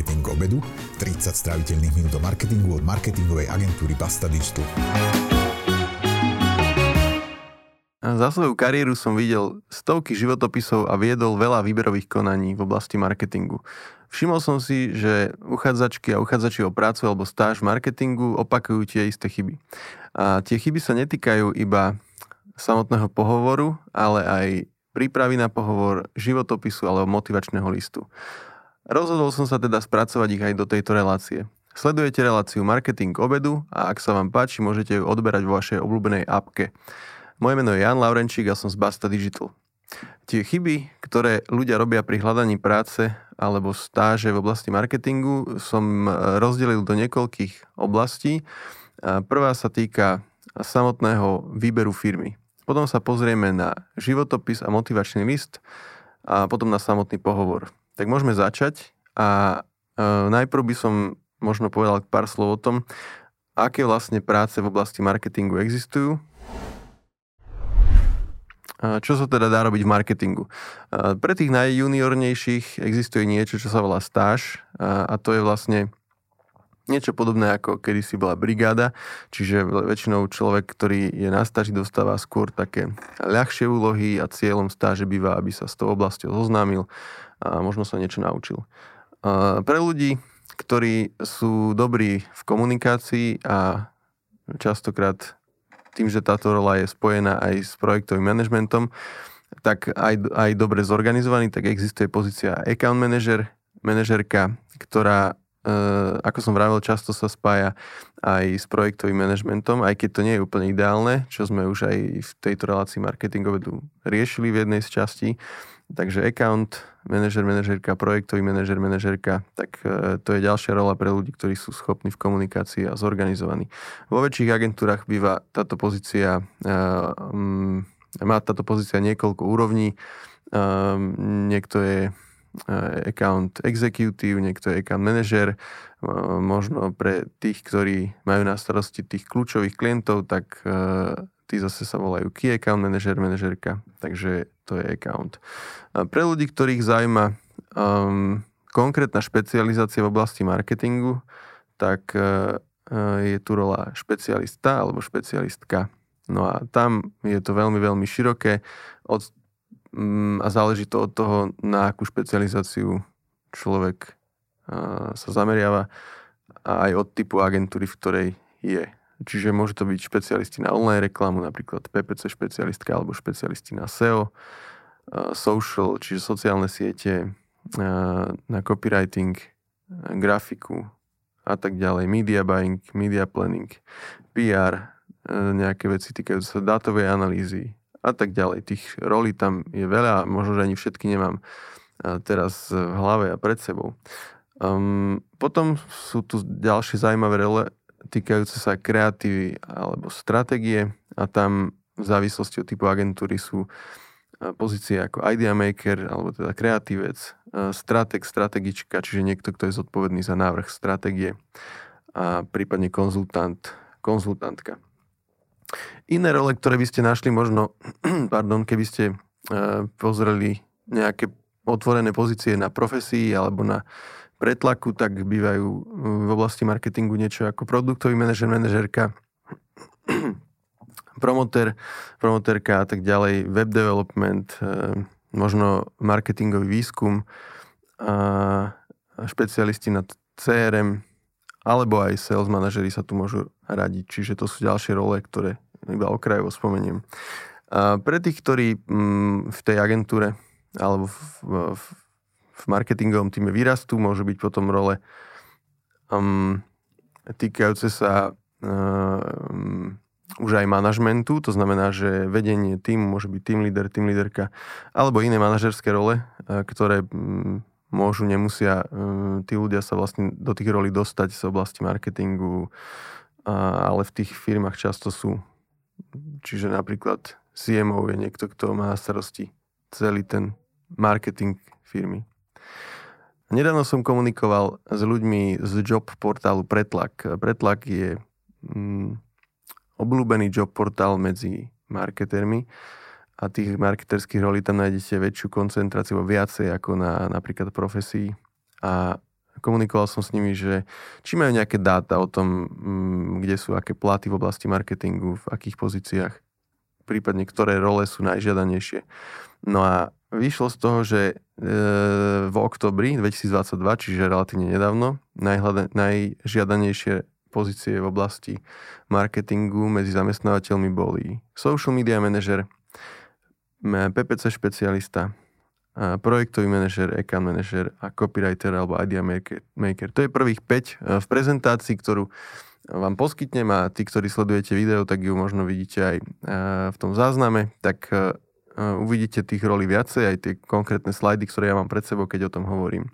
marketing k obedu, 30 stráviteľných minút o marketingu od marketingovej agentúry PastaDištu. Za svoju kariéru som videl stovky životopisov a viedol veľa výberových konaní v oblasti marketingu. Všimol som si, že uchádzačky a uchádzači o prácu alebo stáž v marketingu opakujú tie isté chyby. A tie chyby sa netýkajú iba samotného pohovoru, ale aj prípravy na pohovor, životopisu alebo motivačného listu. Rozhodol som sa teda spracovať ich aj do tejto relácie. Sledujete reláciu Marketing k obedu a ak sa vám páči, môžete ju odberať vo vašej obľúbenej appke. Moje meno je Jan Laurenčík a som z Basta Digital. Tie chyby, ktoré ľudia robia pri hľadaní práce alebo stáže v oblasti marketingu, som rozdelil do niekoľkých oblastí. Prvá sa týka samotného výberu firmy. Potom sa pozrieme na životopis a motivačný list a potom na samotný pohovor. Tak môžeme začať a najprv by som možno povedal pár slov o tom, aké vlastne práce v oblasti marketingu existujú. Čo sa teda dá robiť v marketingu? Pre tých najjuniornejších existuje niečo, čo sa volá stáž a to je vlastne niečo podobné, ako kedysi bola brigáda, čiže väčšinou človek, ktorý je na stáži, dostáva skôr také ľahšie úlohy a cieľom stáže býva, aby sa s tou oblasťou zoznámil a možno sa niečo naučil. Pre ľudí, ktorí sú dobrí v komunikácii a častokrát tým, že táto rola je spojená aj s projektovým manažmentom, tak aj dobre zorganizovaný, tak existuje pozícia account manager, manažerka, ktorá, ako som vravel, často sa spája aj s projektovým manažmentom, aj keď to nie je úplne ideálne, čo sme už aj v tejto relácii marketingovej tu riešili v jednej z častí. Takže account manažer, manažerka, projektový manažer, manažerka, tak to je ďalšia rola pre ľudí, ktorí sú schopní v komunikácii a zorganizovaní. Vo väčších agentúrach býva táto pozícia, má táto pozícia niekoľko úrovní. Niekto je account executive, niekto je account manažer. Možno pre tých, ktorí majú na starosti tých kľúčových klientov, tak tí zase sa volajú key account manažer, manažerka, takže to je account. A pre ľudí, ktorých zaujíma konkrétna špecializácia v oblasti marketingu, tak je tu rola špecialista alebo špecialistka. No a tam je to veľmi, veľmi široké a záleží to od toho, na akú špecializáciu človek sa zameriava a aj od typu agentúry, v ktorej je. Čiže môže to byť špecialisti na online reklamu, napríklad PPC špecialistka alebo špecialisti na SEO, social, čiže sociálne siete, na copywriting, grafiku a tak ďalej, media buying, media planning, PR, nejaké veci týkajúce sa dátovej analýzy a tak ďalej. Tých rolí tam je veľa, možno, že ani všetky nemám teraz v hlave a pred sebou. Potom sú tu ďalšie zaujímavé role, týkajúce sa kreatívy alebo stratégie a tam v závislosti od typu agentúry sú pozície ako idea maker alebo teda kreatívec, stratég, strategička, čiže niekto, kto je zodpovedný za návrh stratégie a prípadne konzultant, konzultantka. Iné role, ktoré by ste našli možno, keby ste pozreli nejaké otvorené pozície na profesii alebo na Pretlaku, tak bývajú v oblasti marketingu niečo ako produktový manažer, manažerka, promotér, promotérka a tak ďalej, web development, možno marketingový výskum, špecialisti na CRM, alebo aj sales manažeri sa tu môžu radiť, čiže to sú ďalšie role, ktoré iba okrajovo spomeniem. A pre tých, ktorí v tej agentúre alebo v marketingovom týme vyrastú, môžu byť potom role týkajúce sa už aj manažmentu, to znamená, že vedenie týmu môže byť team leader, team leaderka, alebo iné manažerské role, ktoré môžu, nemusia tí ľudia sa vlastne do tých rolí dostať z oblasti marketingu, ale v tých firmách často sú. Čiže napríklad CMO je niekto, kto má na starosti celý ten marketing firmy. Nedávno som komunikoval s ľuďmi z job portálu Pretlak. Pretlak je obľúbený job portál medzi marketermi a tých marketerských rolí tam nájdete väčšiu koncentráciu, viacej ako na napríklad profesii a komunikoval som s nimi, že či majú nejaké dáta o tom, kde sú aké platy v oblasti marketingu, v akých pozíciách, prípadne ktoré role sú najžiadanejšie. No a vyšlo z toho, že v oktobri 2022, čiže relatívne nedávno, najžiadanejšie pozície v oblasti marketingu medzi zamestnávateľmi boli social media manažer, PPC špecialista, projektový manažer, account manažer a copywriter alebo idea maker. To je prvých 5 v prezentácii, ktorú vám poskytnem, a tí, ktorí sledujete video, tak ju možno vidíte aj v tom zázname, tak uvidíte tých rolí viacej, aj tie konkrétne slajdy, ktoré ja mám pred sebou, keď o tom hovorím.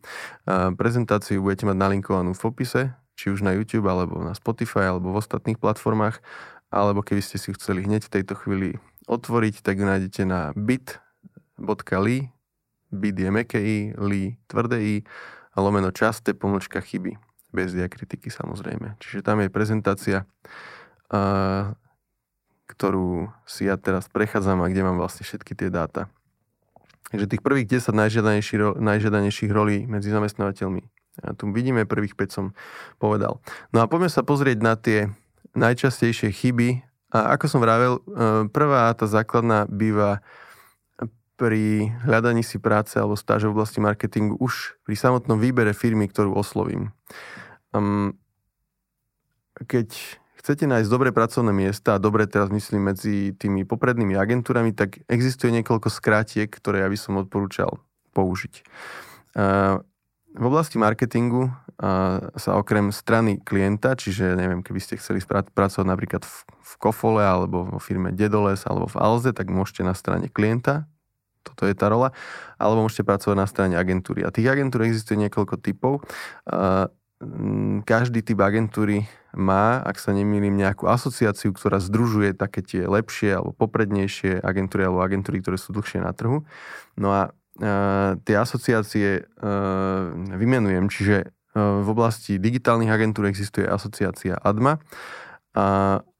Prezentáciu budete mať nalinkovanú v popise, či už na YouTube, alebo na Spotify, alebo v ostatných platformách, alebo keby ste si chceli hneď v tejto chvíli otvoriť, tak ju nájdete na bit.ly, bit je meké i, li tvrdé i, /časté/chyby, bez diakritiky samozrejme. Čiže tam je prezentácia, ktorú si ja teraz prechádzam a kde mám vlastne všetky tie dáta. Takže tých prvých 10 najžiadanejších rolí medzi zamestnávateľmi. A tu vidíme, prvých 5 som povedal. No a poďme sa pozrieť na tie najčastejšie chyby. A ako som vravel, prvá, tá základná, býva pri hľadaní si práce alebo stáže v oblasti marketingu už pri samotnom výbere firmy, ktorú oslovím. Keď chcete nájsť dobré pracovné miesta, a dobre teraz myslím medzi tými poprednými agentúrami, tak existuje niekoľko skrátiek, ktoré ja by som odporúčal použiť. V oblasti marketingu sa okrem strany klienta, čiže neviem, keby ste chceli pracovať napríklad v Kofole alebo vo firme Dedoles alebo v Alze, tak môžete na strane klienta, toto je tá rola, alebo môžete pracovať na strane agentúry. A tých agentúr existuje niekoľko typov. Každý typ agentúry má, ak sa nemýlim, nejakú asociáciu, ktorá združuje také tie lepšie alebo poprednejšie agentúry alebo agentúry, ktoré sú dlhšie na trhu. No a tie asociácie vymenujem, čiže v oblasti digitálnych agentúr existuje asociácia ADMA, a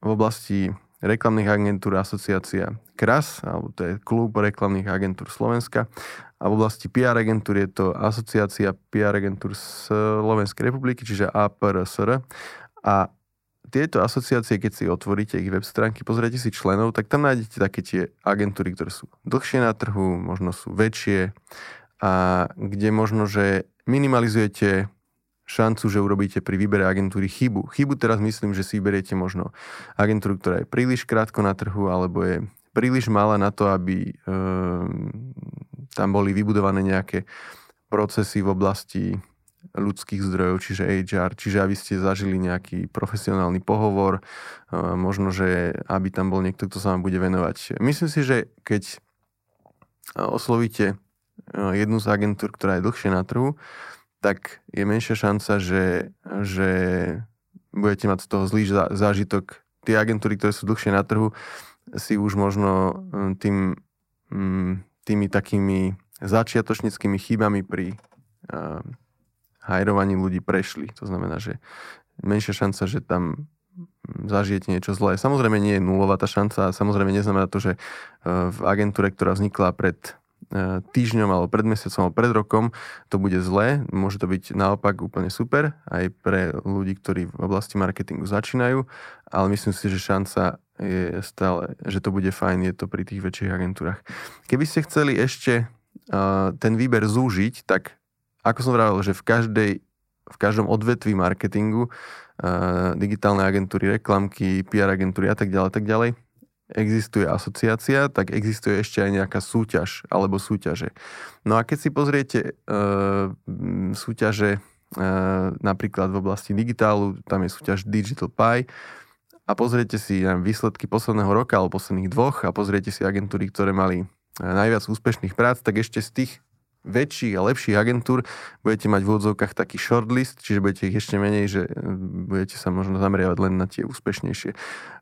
v oblasti reklamných agentúr asociácia KRAS, alebo to je Klub reklamných agentúr Slovenska, a v oblasti PR agentúr je to asociácia PR agentúr Slovenskej republiky, čiže APR SR. A tieto asociácie, keď si otvoríte ich web stránky, pozriete si členov, tak tam nájdete také tie agentúry, ktoré sú dlhšie na trhu, možno sú väčšie, a kde možno, že minimalizujete šancu, že urobíte pri výbere agentúry chybu. Chybu teraz myslím, že si vyberiete možno agentúru, ktorá je príliš krátko na trhu, alebo je príliš malá na to, aby tam boli vybudované nejaké procesy v oblasti ľudských zdrojov, čiže HR, čiže aby ste zažili nejaký profesionálny pohovor, možno, že aby tam bol niekto, kto sa vám bude venovať. Myslím si, že keď oslovíte jednu z agentúr, ktorá je dlhšie na trhu, tak je menšia šanca, že budete mať z toho zlý zážitok. Tie agentúry, ktoré sú dlhšie na trhu, si už možno tými takými začiatočníckymi chybami pri hajrovaní ľudí prešli. To znamená, že menšia šanca, že tam zažijete niečo zlé. Samozrejme nie je nulová tá šanca, a samozrejme neznamená to, že v agentúre, ktorá vznikla pred týždňom alebo pred mesiacom alebo pred rokom, to bude zlé. Môže to byť naopak úplne super aj pre ľudí, ktorí v oblasti marketingu začínajú, ale myslím si, že šanca je stále, že to bude fajn, je to pri tých väčších agentúrach. Keby ste chceli ešte ten výber zúžiť, tak ako som vravel, že v každom odvetví marketingu, digitálne agentúry, reklamky, PR agentúry a tak ďalej, existuje asociácia, tak existuje ešte aj nejaká súťaž alebo súťaže. No a keď si pozriete súťaže napríklad v oblasti digitálu, tam je súťaž Digital Pie, a pozriete si výsledky posledného roka alebo posledných dvoch a pozriete si agentúry, ktoré mali najviac úspešných prác, tak ešte z tých väčších a lepších agentúr budete mať v úvodzovkách taký shortlist, čiže budete ich ešte menej, že budete sa možno zameriavať len na tie úspešnejšie.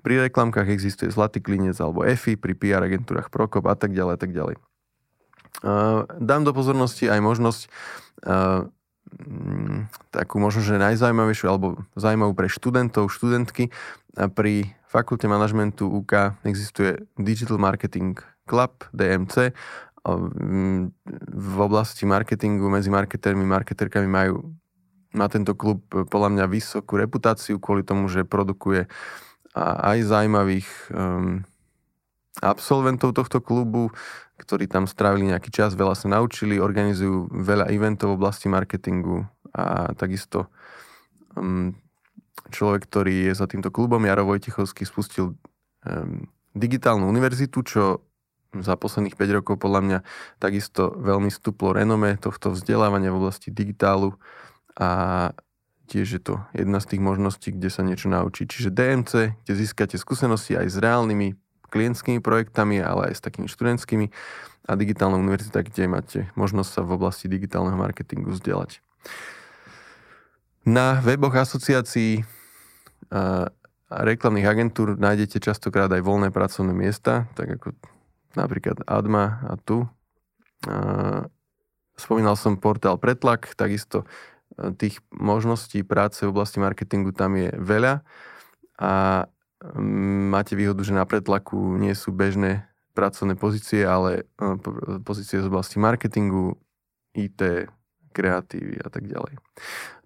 Pri reklamkách existuje Zlatý klinec alebo EFI, pri PR agentúrach Prokop a tak ďalej, tak ďalej. Dám do pozornosti aj možnosť takú možno, že najzaujímavejšiu alebo zaujímavú pre študentov, študentky. A pri Fakulte manažmentu UK existuje Digital Marketing Club, DMC. V oblasti marketingu medzi marketermi, marketerkami majú Má tento klub podľa mňa vysokú reputáciu kvôli tomu, že produkuje aj zaujímavých absolventov tohto klubu, ktorí tam strávili nejaký čas, veľa sa naučili, organizujú veľa eventov v oblasti marketingu a takisto človek, ktorý je za týmto klubom, Jaro Vojtichovský, spustil digitálnu univerzitu, čo za posledných 5 rokov podľa mňa takisto veľmi stúplo renome tohto vzdelávania v oblasti digitálu a tiež je to jedna z tých možností, kde sa niečo naučí. Čiže DMC, kde získate skúsenosti aj s reálnymi klientskými projektami, ale aj s takými študentskými a digitálna univerzita, kde máte možnosť sa v oblasti digitálneho marketingu vzdelať. Na weboch asociácií a reklamných agentúr nájdete častokrát aj voľné pracovné miesta, tak ako napríklad ADMA a tu. Spomínal som portál Pretlak, takisto tých možností práce v oblasti marketingu tam je veľa a máte výhodu, že na Pretlaku nie sú bežné pracovné pozície, ale pozície z oblasti marketingu, IT, kreatívy a tak ďalej.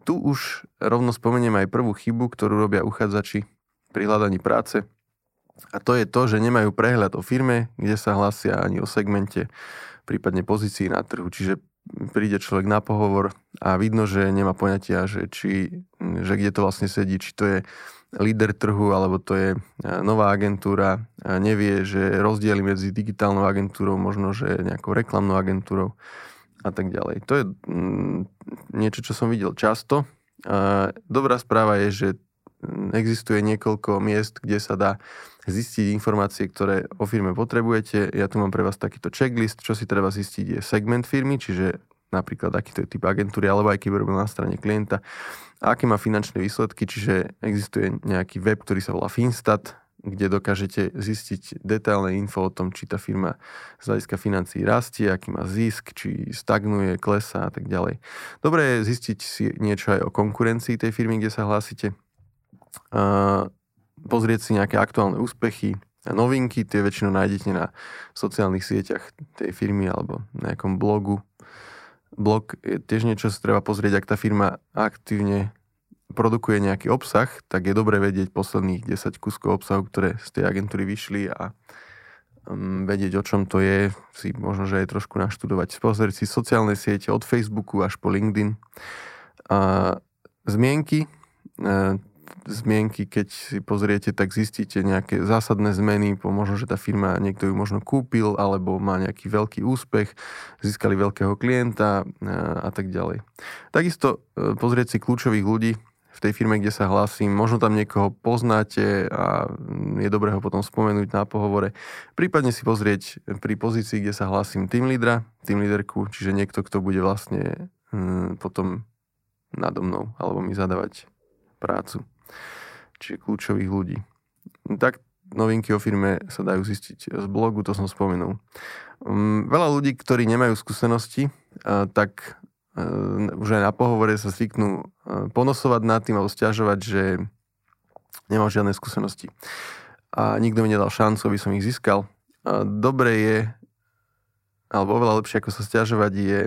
Tu už rovno spomeniem aj prvú chybu, ktorú robia uchádzači pri hľadaní práce a to je to, že nemajú prehľad o firme, kde sa hlásia ani o segmente, prípadne pozícii na trhu, čiže príde človek na pohovor a vidno, že nemá poňatia, že kde to vlastne sedí, či to je líder trhu, alebo to je nová agentúra, nevie, že rozdiely medzi digitálnou agentúrou, možno, že nejakou reklamnou agentúrou a tak ďalej. To je niečo, čo som videl často. Dobrá správa je, že existuje niekoľko miest, kde sa dá zistiť informácie, ktoré o firme potrebujete. Ja tu mám pre vás takýto checklist, čo si treba zistiť je segment firmy, čiže napríklad akýto je typ agentúry, alebo aj keby robil na strane klienta, aké má finančné výsledky, čiže existuje nejaký web, ktorý sa volá Finstat, kde dokážete zistiť detailné info o tom, či tá firma z hľadiska financií rastie, aký má zisk, či stagnuje, klesá a tak ďalej. Dobre je zistiť si niečo aj o konkurencii tej firmy, kde sa hlásite. Pozrieť si nejaké aktuálne úspechy, novinky, tie väčšinou nájdete na sociálnych sieťach tej firmy alebo na nejakom blogu. Blog je tiež niečo, sa treba pozrieť, ak tá firma aktívne produkuje nejaký obsah, tak je dobre vedieť posledných 10 kuskov obsahu, ktoré z tej agentúry vyšli a vedieť, o čom to je, si možno, že aj trošku naštudovať. Pozrieť si sociálne siete od Facebooku až po LinkedIn. Zmienky, keď si pozriete, tak zistíte nejaké zásadné zmeny, možno, že tá firma, niekto ju možno kúpil, alebo má nejaký veľký úspech, získali veľkého klienta a tak ďalej. Takisto pozrieť si kľúčových ľudí v tej firme, kde sa hlásim, možno tam niekoho poznáte a je dobré ho potom spomenúť na pohovore. Prípadne si pozrieť pri pozícii, kde sa hlásim team leaderku, čiže niekto, kto bude vlastne potom nado mnou, alebo mi zadávať prácu. Čiže kľúčových ľudí. Tak novinky o firme sa dajú zistiť z blogu, to som spomenul. Veľa ľudí, ktorí nemajú skúsenosti, tak už aj na pohovore sa zvyknú ponosovať nad tým alebo sťažovať, že nemám žiadne skúsenosti. A nikto mi nedal šancu, aby som ich získal. Dobre je, alebo oveľa lepšie ako sa sťažovať je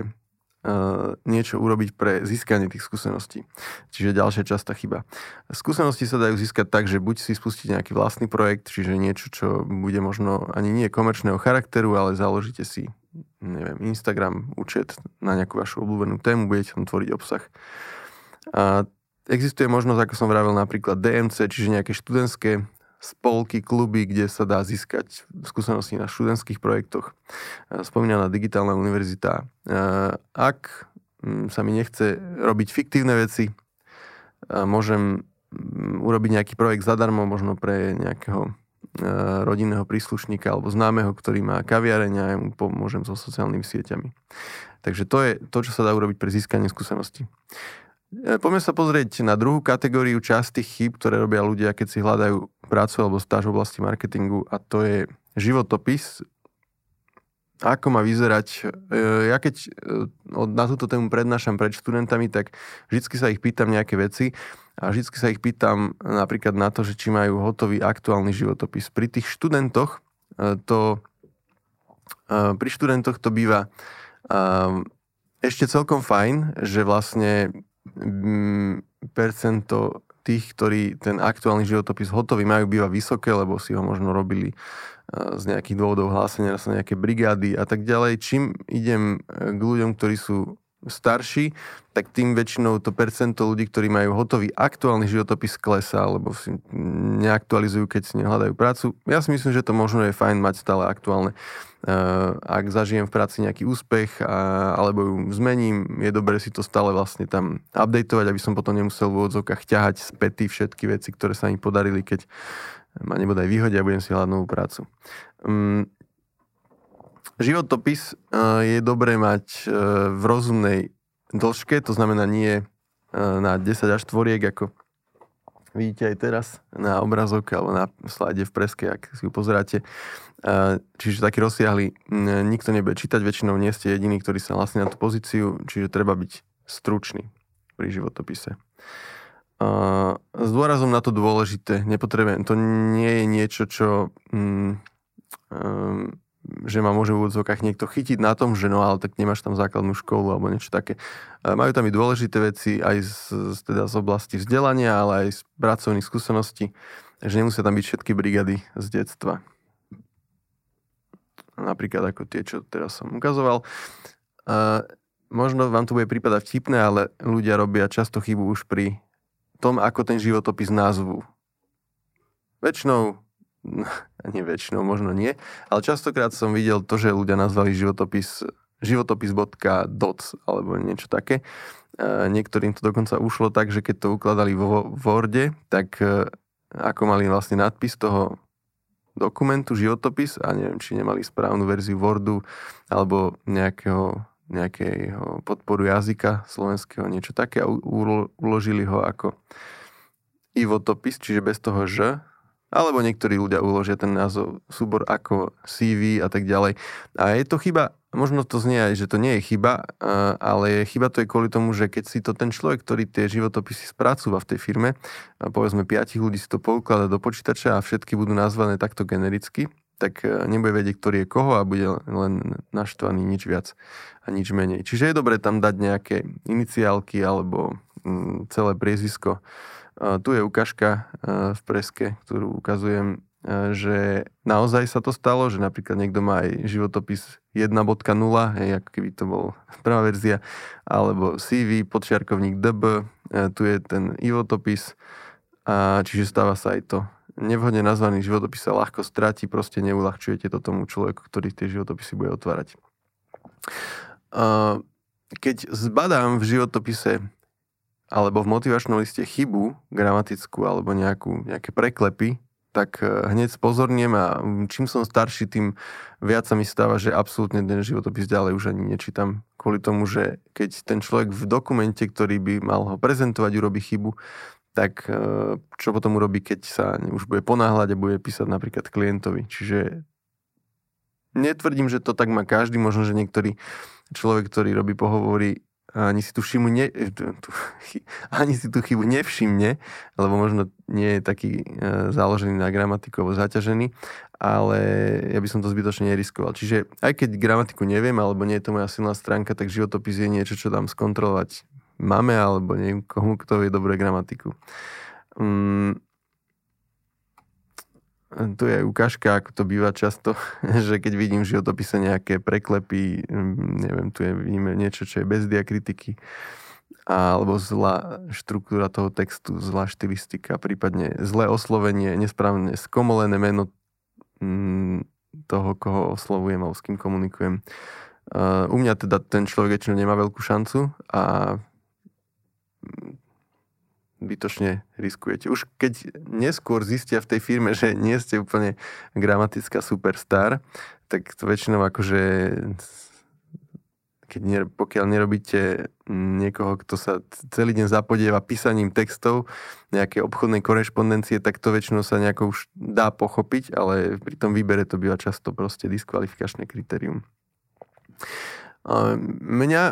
niečo urobiť pre získanie tých skúseností. Čiže ďalšia častá chyba. Skúsenosti sa dajú získať tak, že buď si spustiť nejaký vlastný projekt, čiže niečo, čo bude možno ani nie komerčného charakteru, ale založíte si, neviem, Instagram účet na nejakú vašu obľúbenú tému, budete tam tvoriť obsah. A existuje možnosť, ako som vravel, napríklad DMC, čiže nejaké študentské spolky, kluby, kde sa dá získať skúsenosti na študentských projektoch. Spomínaná digitálna univerzita. Ak sa mi nechce robiť fiktívne veci, môžem urobiť nejaký projekt zadarmo, možno pre nejakého rodinného príslušníka alebo známeho, ktorý má kaviareň a ja mu pomôžem so sociálnymi sieťami. Takže to je to, čo sa dá urobiť pre získanie skúseností. Poďme sa pozrieť na druhú kategóriu častých chýb, ktoré robia ľudia, keď si hľadajú prácu alebo stáž v oblasti marketingu a to je životopis. Ako má vyzerať? Ja keď na túto tému prednášam pred študentami, tak vždycky sa ich pýtam nejaké veci a vždycky sa ich pýtam napríklad na to, že či majú hotový aktuálny životopis. Pri študentoch to býva ešte celkom fajn, že vlastne percento tých, ktorí ten aktuálny životopis hotový majú, býva vysoké, lebo si ho možno robili z nejakých dôvodov hlásenia sa nejaké brigády a tak ďalej. Čím idem k ľuďom, ktorí sú starší, tak tým väčšinou to percento ľudí, ktorí majú hotový aktuálny životopis, klesá, lebo si neaktualizujú, keď si nehľadajú prácu. Ja si myslím, že to možno je fajn mať stále aktuálne. Ak zažijem v práci nejaký úspech alebo ju zmením, je dobré si to stále vlastne tam updateovať, aby som potom nemusel v odzokách ťahať späť všetky veci, ktoré sa mi podarili, keď ma nebodaj vyhodia a budem si hľadať novú prácu. Životopis je dobré mať v rozumnej dĺžke, to znamená nie na 10 až tvoriek, ako vidíte aj teraz na obrazok alebo na slajde v preske, ak si ju pozeráte. Čiže taký rozsiahly, nikto nebude čítať, väčšinou nie ste jediný, ktorý sa hlási na tú pozíciu, čiže treba byť stručný pri životopise. S dôrazom na to dôležité, nepotrebujem, to nie je niečo, čo... že ma môže v odzvokách niekto chytiť na tom, že no ale tak nemáš tam základnú školu alebo niečo také. Majú tam i dôležité veci aj z oblasti vzdelania, ale aj z pracovných skúseností, že nemusia tam byť všetky brigady z detstva. Napríklad ako tie, čo teraz som ukazoval. Možno vám to bude prípadať vtipné, ale ľudia robia často chybu už pri tom, ako ten životopis nazvú. Možno nie, ale častokrát som videl to, že ľudia nazvali životopis.doc alebo niečo také. Niektorým to dokonca ušlo tak, že keď to ukladali vo Worde, tak ako mali vlastne nadpis toho dokumentu životopis a neviem, či nemali správnu verziu Wordu alebo nejakého podporu jazyka slovenského, niečo také a uložili ho ako ivotopis, čiže bez toho ž. Alebo niektorí ľudia uložia ten názov súbor ako CV a tak ďalej. A je to chyba, možno to znie aj, že to nie je chyba, ale chyba to je kvôli tomu, že keď si to ten človek, ktorý tie životopisy spracúva v tej firme, povedzme 5 ľudí si to pouklada do počítača a všetky budú nazvané takto genericky, tak nebude vedieť, ktorý je koho a bude len naštvaný nič viac a nič menej. Čiže je dobré tam dať nejaké iniciálky alebo celé priezvisko. Tu je ukážka v preske, ktorú ukazujem, že naozaj sa to stalo, že napríklad niekto má aj životopis 1.0, ako keby to bol prvá verzia, alebo CV, podčiarkovník DB, tu je ten ivotopis, čiže stáva sa aj to. Nevhodne nazvaný životopis sa ľahko stratí, proste neuľahčujete to tomu človeku, ktorý tie životopisy bude otvárať. Keď zbadám v životopise alebo v motivačnom liste chybu gramatickú alebo nejaké preklepy, tak hneď spozorniem a čím som starší, tým viac sa mi stáva, že absolútne ten životopis ďalej už ani nečítam. Kvôli tomu, že keď ten človek v dokumente, ktorý by mal ho prezentovať, urobí chybu, tak čo potom urobí, keď sa už bude ponáhľať a bude písať napríklad klientovi. Čiže netvrdím, že to tak má každý, možno, že niektorý človek, ktorý robí pohovory, ani si tú chybu nevšimne, lebo možno nie je taký záložený na gramatiku alebo zaťažený, ale ja by som to zbytočne neriskoval. Čiže aj keď gramatiku neviem, alebo nie je to moja silná stránka, tak životopis je niečo, čo dám skontrolovať mame alebo niekomu, kto vie dobre gramatiku. Tu je aj ukážka, ako to býva často, že keď vidím v životopise nejaké preklepy, neviem, tu je niečo, čo je bez diakritiky, alebo zlá štruktúra toho textu, zlá štilistika, prípadne zlé oslovenie, nesprávne skomolené meno toho, koho oslovujem alebo s kým komunikujem. U mňa teda ten človek väčšinou nemá veľkú šancu a bytočne riskujete. Už keď neskôr zistia v tej firme, že nie ste úplne gramatická superstar, tak to väčšinou akože pokiaľ nerobíte niekoho, kto sa celý deň zapodieva písaním textov nejaké obchodnej korešpondencie, tak to väčšinou sa nejako už dá pochopiť, ale pri tom výbere to býva často proste diskvalifikačné kritérium. Mňa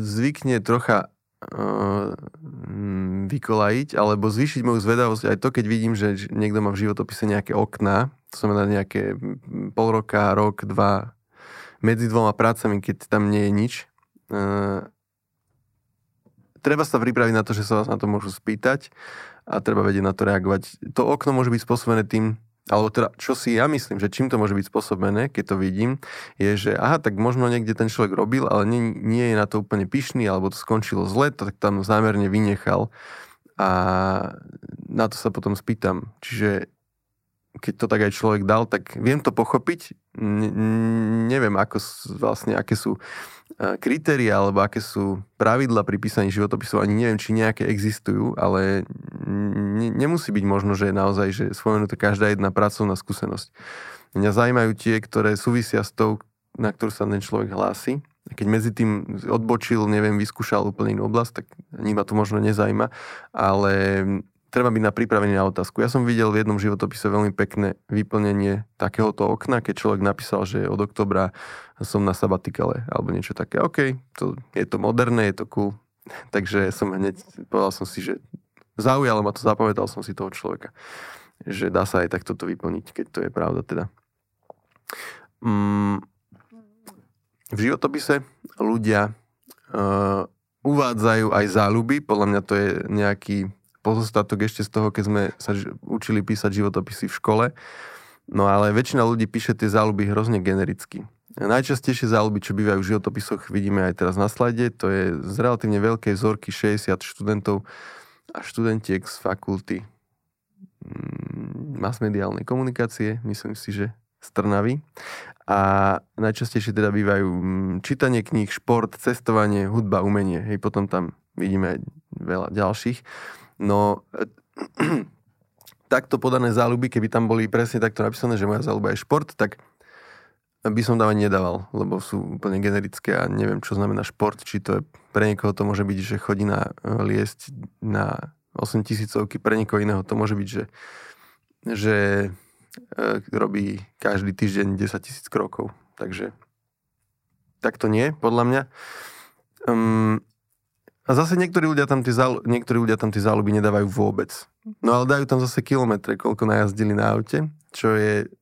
zvykne trocha vykolajiť alebo zvýšiť moju zvedavosť aj to, keď vidím, že niekto má v životopise nejaké okná, to znamená nejaké pol roka, rok, dva, medzi dvoma prácami, keď tam nie je nič. treba sa pripraviť na to, že sa vás na to môžu spýtať a treba vedieť na to reagovať. To okno môže byť spôsobené tým, alebo teda, čo si ja myslím, že čím to môže byť spôsobené, keď to vidím, je, že aha, tak možno niekde ten človek robil, ale nie je na to úplne pyšný, alebo to skončilo zle, to tak tam zámerne vynechal a na to sa potom spýtam. Čiže keď to tak aj človek dal, tak viem to pochopiť, neviem ako vlastne, aké sú kritéria, alebo aké sú pravidla pri písaní životopisov, ani neviem, či nejaké existujú, ale nemusí byť možno, že naozaj, že spomenutá každá jedna pracovná skúsenosť. Mňa zaujímajú tie, ktoré súvisia s tou, na ktorú sa ten človek hlási. Keď medzi tým odbočil, neviem, vyskúšal úplne inú oblasť, tak ním ma to možno nezajíma, ale treba byť pripravený na otázku. Ja som videl v jednom životopise veľmi pekné vyplnenie takéhoto okna, keď človek napísal, že od oktobra som na sabatikale, alebo niečo také. OK, to, je to moderné, je to cool. Takže som hneď, povedal som si, že zaujalo ma to, zapamätal som si toho človeka. Že dá sa aj takto to vyplniť, keď to je pravda teda. V životopise ľudia uvádzajú aj záľuby. Podľa mňa to je nejaký pozostatok ešte z toho, keď sme sa učili písať životopisy v škole. No ale väčšina ľudí píše tie záľuby hrozne genericky. Najčastejšie záľuby, čo bývajú v životopisoch, vidíme aj teraz na slajde. To je z relatívne veľkej vzorky 60 študentov a študentiek z fakulty masmediálnej komunikácie, myslím si, že z Trnavy. A najčastejšie teda bývajú čítanie kníh, šport, cestovanie, hudba, umenie. Hej, potom tam vidíme aj veľa ďalších. No, takto podané záľuby, keby tam boli presne takto napísané, že moja záľuba je šport, tak by som dávať nedával, lebo sú úplne generické a neviem, čo znamená šport, či to je, pre niekoho to môže byť, že chodí na liesť na 8 000, pre niekoho iného to môže byť, že robí každý týždeň 10 000 krokov. Takže tak to nie, podľa mňa. A zase niektorí ľudia tam tie záľuby nedávajú vôbec. No ale dajú tam zase kilometre, koľko najazdili na aute, čo je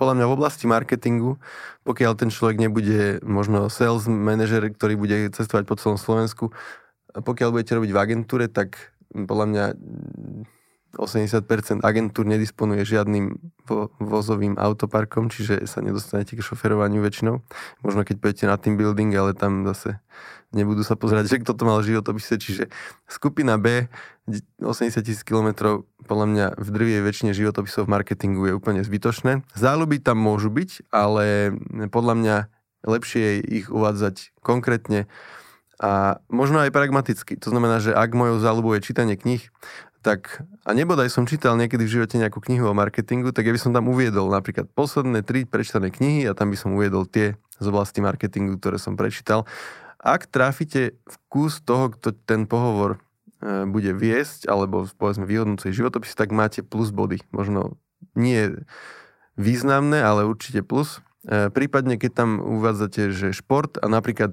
podľa mňa v oblasti marketingu, pokiaľ ten človek nebude možno sales manažer, ktorý bude cestovať po celom Slovensku, a pokiaľ budete robiť v agentúre, tak podľa mňa 80% agentúr nedisponuje žiadnym vozovým autoparkom, čiže sa nedostanete k šoferovaniu väčšinou. Možno keď pôjdete na team building, ale tam zase nebudú sa pozerať, že kto to mal v životopise. Čiže skupina B, 80 000 kilometrov, podľa mňa v drvivej väčšine životopisov v marketingu je úplne zbytočné. Záľuby tam môžu byť, ale podľa mňa lepšie je ich uvádzať konkrétne a možno aj pragmaticky. To znamená, že ak mojou záľubou je čítanie kníh, tak, a nebodaj som čítal niekedy v živote nejakú knihu o marketingu, tak ja by som tam uviedol napríklad posledné 3 prečítané knihy a tam by som uviedol tie z oblasti marketingu, ktoré som prečítal. Ak trafíte vkus toho, kto ten pohovor bude viesť, alebo povedzme vyhodnúcej životopis, tak máte plus body. Možno nie významné, ale určite plus. Prípadne, keď tam uvádzate, že šport a napríklad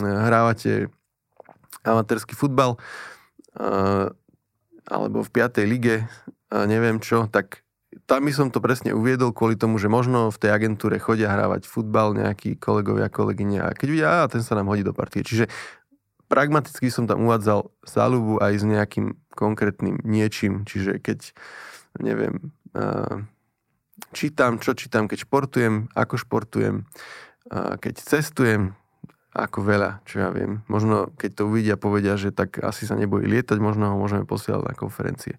hrávate amatérsky futbal, alebo v 5. lige, neviem čo, tak tam by som to presne uviedol kvôli tomu, že možno v tej agentúre chodia hrávať futbal nejakí kolegovia, kolegyne a keď vidia, ten sa nám hodí do partie. Čiže pragmaticky som tam uvádzal záľubu aj s nejakým konkrétnym niečím. Čiže keď, neviem, čo čítam, keď športujem, ako športujem, keď cestujem, ako veľa, čo ja viem. Možno, keď to uvidia, povedia, že tak asi sa nebojí lietať, možno ho môžeme posielať na konferencie.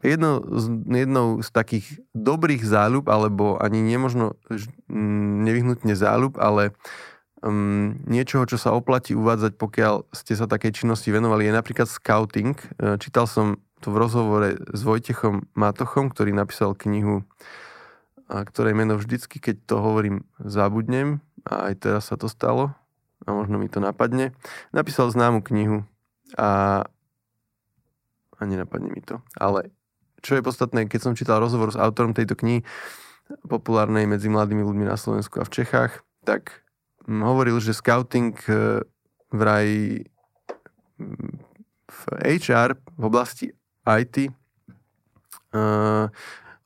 Jednou z takých dobrých záľub, alebo ani nemožno nevyhnutne záľub, ale niečoho, čo sa oplatí uvádzať, pokiaľ ste sa takej činnosti venovali, je napríklad scouting. Čítal som to v rozhovore s Vojtechom Matochom, ktorý napísal knihu, ktorej meno vždycky, keď to hovorím, zabudnem. A aj teraz sa to stalo. A možno mi to napadne. Napísal známu knihu a nenapadne mi to. Ale čo je podstatné, keď som čítal rozhovor s autorom tejto knihy, populárnej medzi mladými ľuďmi na Slovensku a v Čechách, tak hovoril, že scouting vraj v HR, v oblasti IT,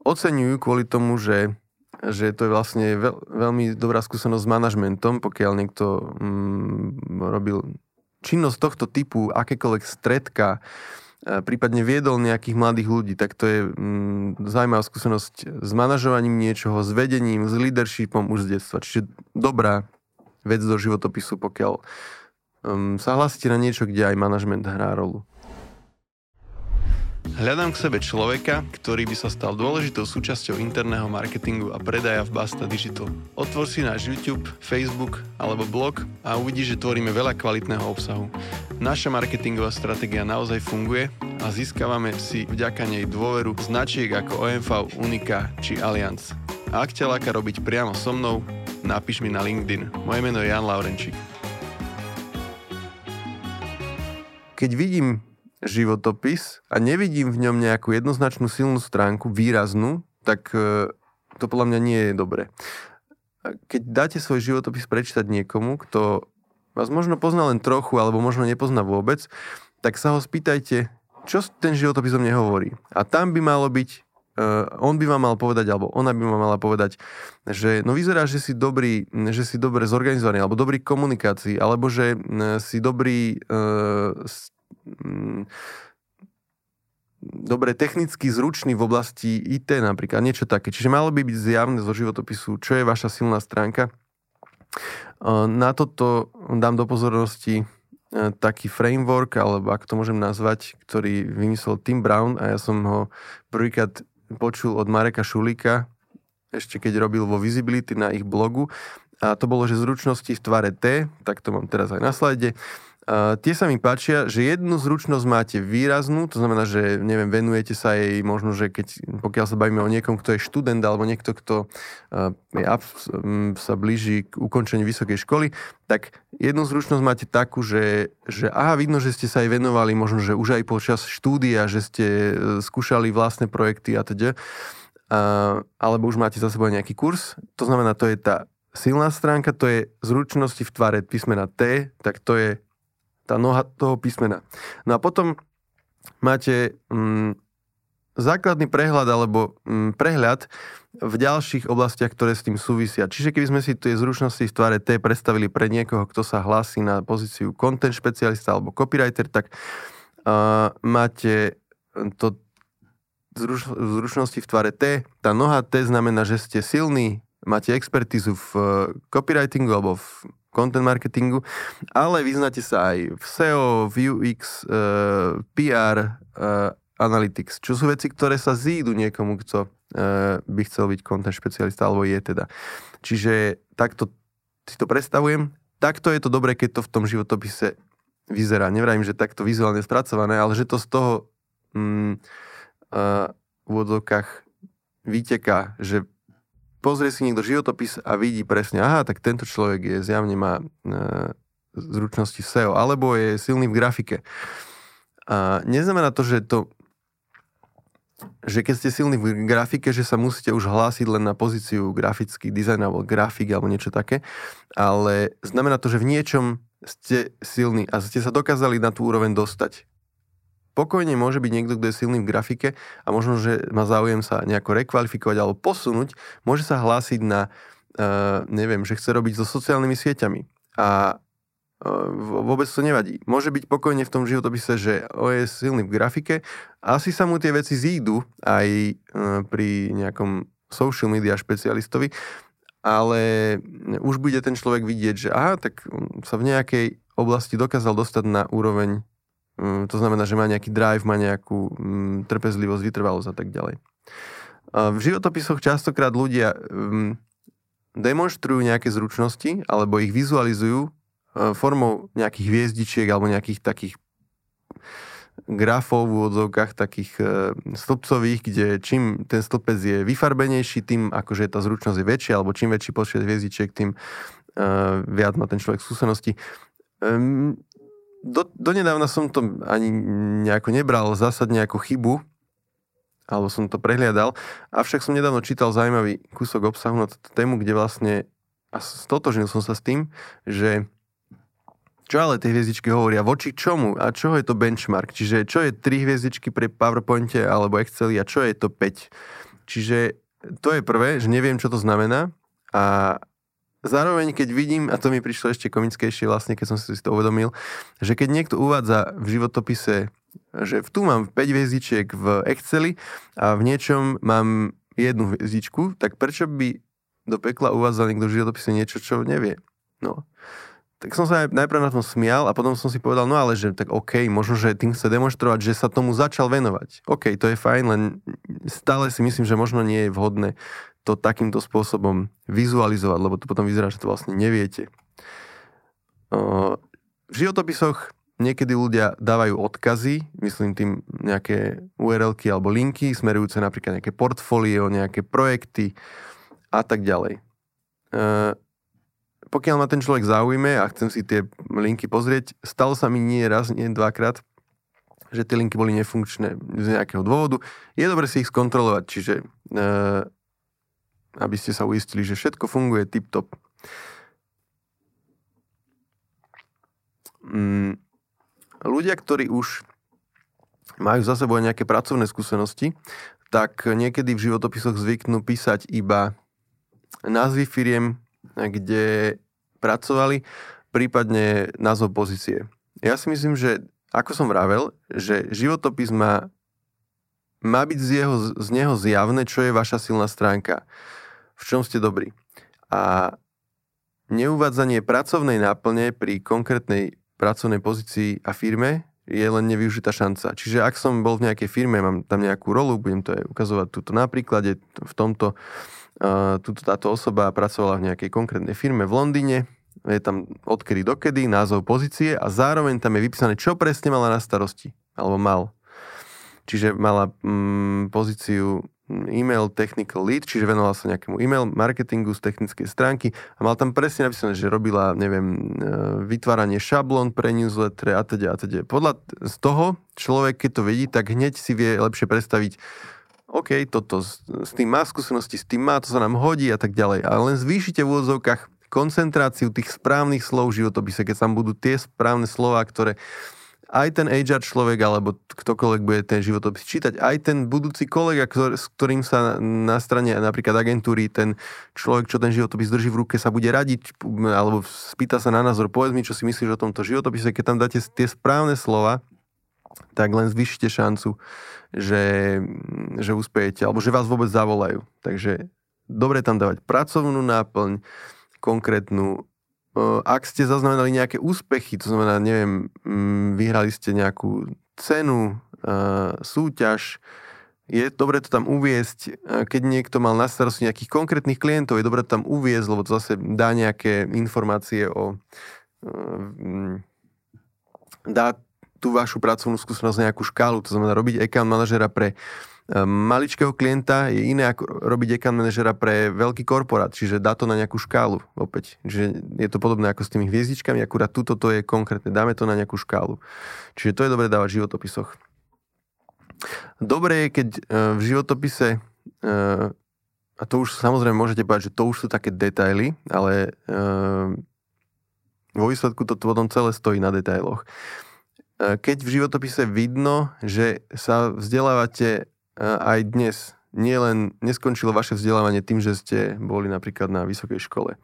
oceňujú kvôli tomu, že to je vlastne veľmi dobrá skúsenosť s manažmentom, pokiaľ niekto robil činnosť tohto typu, akékoľvek stredka, prípadne viedol nejakých mladých ľudí, tak to je zaujímavá skúsenosť s manažovaním niečoho, s vedením, s leadershipom už z detstva. Čiže dobrá vec do životopisu, pokiaľ sa hlasíte na niečo, kde aj manažment hrá rolu. Hľadám k sebe človeka, ktorý by sa stal dôležitou súčasťou interného marketingu a predaja v Basta Digital. Otvor si náš YouTube, Facebook alebo blog a uvidíš, že tvoríme veľa kvalitného obsahu. Naša marketingová stratégia naozaj funguje a získavame si vďaka nej dôveru značiek ako OMV, Unika či Allianz. A ak ťa láka robiť priamo so mnou, napíš mi na LinkedIn. Moje meno je Jan Laurenčík. Keď vidím životopis a nevidím v ňom nejakú jednoznačnú silnú stránku, výraznú, tak to podľa mňa nie je dobré. Keď dáte svoj životopis prečítať niekomu, kto vás možno pozná len trochu, alebo možno nepozná vôbec, tak sa ho spýtajte, čo ten životopis o mne hovorí. A tam by malo byť, on by vám mal povedať, alebo ona by vám mala povedať, že no vyzerá, že si dobrý, že si dobre zorganizovaný, alebo dobrý v komunikácii, alebo že si dobrý dobre technicky zručný v oblasti IT napríklad, niečo také. Čiže malo by byť zjavné zo životopisu, čo je vaša silná stránka. Na toto dám do pozornosti taký framework, alebo ak to môžem nazvať, ktorý vymyslel Tim Brown a ja som ho prvýkrát počul od Mareka Šulíka, ešte keď robil vo Visibility na ich blogu. A to bolo, že zručnosti v tvare T, tak to mám teraz aj na slajde. Tie sa mi páčia, že jednu zručnosť máte výraznú, to znamená, že neviem, venujete sa jej možno, že keď, pokiaľ sa bavíme o niekom, kto je študent alebo niekto, kto sa blíži k ukončeniu vysokej školy, tak jednu zručnosť máte takú, že aha, vidno, že ste sa jej venovali možno, že už aj počas štúdia, že ste skúšali vlastné projekty atď. Alebo už máte za sebou nejaký kurz, to znamená, to je tá silná stránka, to je zručnosti v tvare písmena T, tak to je tá noha toho písmena. No a potom máte základný prehľad alebo prehľad v ďalších oblastiach, ktoré s tým súvisia. Čiže keby sme si tie zručnosti v tvare T predstavili pre niekoho, kto sa hlási na pozíciu content špecialista alebo copywriter, tak máte to zručnosti v tvare T. Tá noha T znamená, že ste silní, máte expertízu v copywritingu alebo v content marketingu, ale vyznáte sa aj v SEO, v UX, PR, analytics, čo sú veci, ktoré sa zídu niekomu, kto by chcel byť content špecialista, alebo je teda. Čiže takto si to predstavujem. Takto je to dobré, keď to v tom životopise vyzerá. Nevrajím, že takto vizuálne spracované, ale že to z toho v odzokách vyteká, že pozrie si niekto životopis a vidí presne, aha, tak tento človek je zjavne má zručnosti v SEO, alebo je silný v grafike. A neznamená to, že keď ste silní v grafike, že sa musíte už hlásiť len na pozíciu grafický dizajn alebo grafik alebo niečo také, ale znamená to, že v niečom ste silní a ste sa dokázali na tú úroveň dostať. Pokojne môže byť niekto, kto je silný v grafike a možno, že má záujem sa nejako rekvalifikovať alebo posunúť, môže sa hlásiť na, neviem, že chce robiť so sociálnymi sieťami a vôbec to nevadí. Môže byť pokojne v tom životopise, že je silný v grafike a asi sa mu tie veci zídu aj pri nejakom social media špecialistovi, ale už bude ten človek vidieť, že aha, tak sa v nejakej oblasti dokázal dostať na úroveň. To znamená, že má nejaký drive, má nejakú trpezlivosť, vytrvalosť a tak ďalej. V životopisoch častokrát ľudia demonstrujú nejaké zručnosti alebo ich vizualizujú formou nejakých hviezdičiek alebo nejakých takých grafov v odzovkách, takých stĺpcových, kde čím ten stĺpec je vyfarbenejší, tým akože tá zručnosť je väčšia, alebo čím väčší počet hviezdičiek, tým viac má ten človek skúsenosti. Donedávna som to ani nejako nebral zásadne ako chybu, alebo som to prehliadal, avšak som nedávno čítal zaujímavý kúsok obsahu na túto tému, kde vlastne, a stotožnil som sa s tým, že čo ale tie hviezdičky hovoria, voči čomu a čo je to benchmark, čiže čo je 3 hviezdičky pre PowerPointe alebo Exceli a čo je to 5. Čiže to je prvé, že neviem, čo to znamená a Zároveň, keď vidím, a to mi prišlo ešte komickejšie vlastne, keď som si to uvedomil, že keď niekto uvádza v životopise, že tu mám 5 hviezdičiek v Exceli a v niečom mám jednu hviezdičku, tak prečo by do pekla uvádzal niekto v životopise niečo, čo nevie? No. Tak som sa najprv na tom smial a potom som si povedal, no ale že tak OK, možno, že tým chce demonštrovať, že sa tomu začal venovať. OK, to je fajn, len stále si myslím, že možno nie je vhodné to takýmto spôsobom vizualizovať, lebo to potom vyzerá, že to vlastne neviete. V životopisoch niekedy ľudia dávajú odkazy, myslím tým nejaké URL-ky alebo linky, smerujúce napríklad nejaké portfólio, nejaké projekty a tak ďalej. Pokiaľ ma ten človek zaujme a chcem si tie linky pozrieť, stalo sa mi nie raz, nie dvakrát, že tie linky boli nefunkčné z nejakého dôvodu. Je dobre si ich skontrolovať, čiže aby ste sa uistili, že všetko funguje tip-top. Ľudia, ktorí už majú za sebou nejaké pracovné skúsenosti, tak niekedy v životopisoch zvyknú písať iba názvy firiem, kde pracovali, prípadne názov pozície. Ja si myslím, že, ako som vravel, že životopis má byť z neho zjavné, čo je vaša silná stránka, v čom ste dobrí. A neuvádzanie pracovnej náplne pri konkrétnej pracovnej pozícii a firme je len nevyužitá šanca. Čiže ak som bol v nejakej firme, mám tam nejakú rolu, budem to aj ukazovať tuto na príklade, v tomto táto osoba pracovala v nejakej konkrétnej firme v Londýne, je tam odkedy dokedy, názov pozície a zároveň tam je vypísané, čo presne mala na starosti, alebo mal. Čiže mala pozíciu email technical lead, čiže venovala sa nejakému email marketingu z technickej stránky a mal tam presne napísané, že robila, neviem, vytváranie šablón pre newsletter a teda, Podľa z toho človek, keď to vidí, tak hneď si vie lepšie predstaviť, OK, toto s tým má skúsenosti, s tým má, to sa nám hodí a tak ďalej. Ale len zvýšite v úvodzovkách koncentráciu tých správnych slov v životopise, keď tam budú tie správne slová, ktoré aj ten HR človek, alebo ktokoľvek bude ten životopis čítať, aj ten budúci kolega, s ktorým sa na strane napríklad agentúry, ten človek, čo ten životopis drží v ruke, sa bude radiť, alebo spýta sa na názor, povedz mi, čo si myslíš o tomto životopise, keď tam dáte tie správne slova, tak len zvýšite šancu, že uspejete, alebo že vás vôbec zavolajú. Takže dobre tam dávať pracovnú náplň, konkrétnu. Ak ste zaznamenali nejaké úspechy, to znamená, neviem, vyhrali ste nejakú cenu, súťaž, je dobre to tam uviesť. Keď niekto mal na starosti nejakých konkrétnych klientov, je dobre to tam uviesť, lebo to zase dá nejaké informácie o dá tú vašu pracovnú skúsenosť na nejakú škálu. To znamená, robiť account manažera pre maličkého klienta je iné ako robiť account manažera pre veľký korporát. Čiže dá to na nejakú škálu opäť. Čiže je to podobné ako s tými hviezdičkami, akurát tuto to je konkrétne. Dáme to na nejakú škálu. Čiže to je dobre dávať v životopisoch. Dobre je, keď v životopise a to už samozrejme môžete povedať, že to už sú také detaily, ale vo výsledku to potom celé stojí na detailoch. Keď v životopise vidno, že sa vzdelávate aj dnes, nielen neskončilo vaše vzdelávanie tým, že ste boli napríklad na vysokej škole.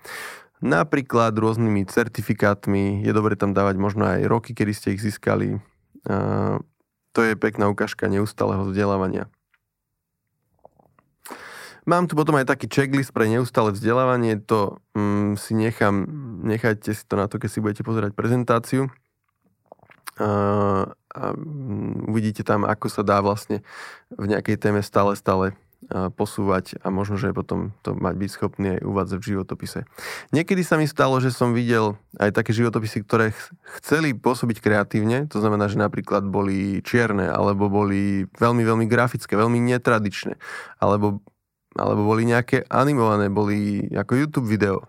Napríklad rôznymi certifikátmi, je dobre tam dávať možno aj roky, kedy ste ich získali. To je pekná ukážka neustáleho vzdelávania. Mám tu potom aj taký checklist pre neustále vzdelávanie, to si nechajte si to na to, keď si budete pozerať prezentáciu. A uvidíte tam, ako sa dá vlastne v nejakej téme stále posúvať a možno, že potom to mať byť schopný aj uvádzať v životopise. Niekedy sa mi stalo, že som videl aj také životopisy, ktoré chceli pôsobiť kreatívne, to znamená, že napríklad boli čierne, alebo boli veľmi, veľmi grafické, veľmi netradičné, alebo boli nejaké animované, boli ako YouTube video.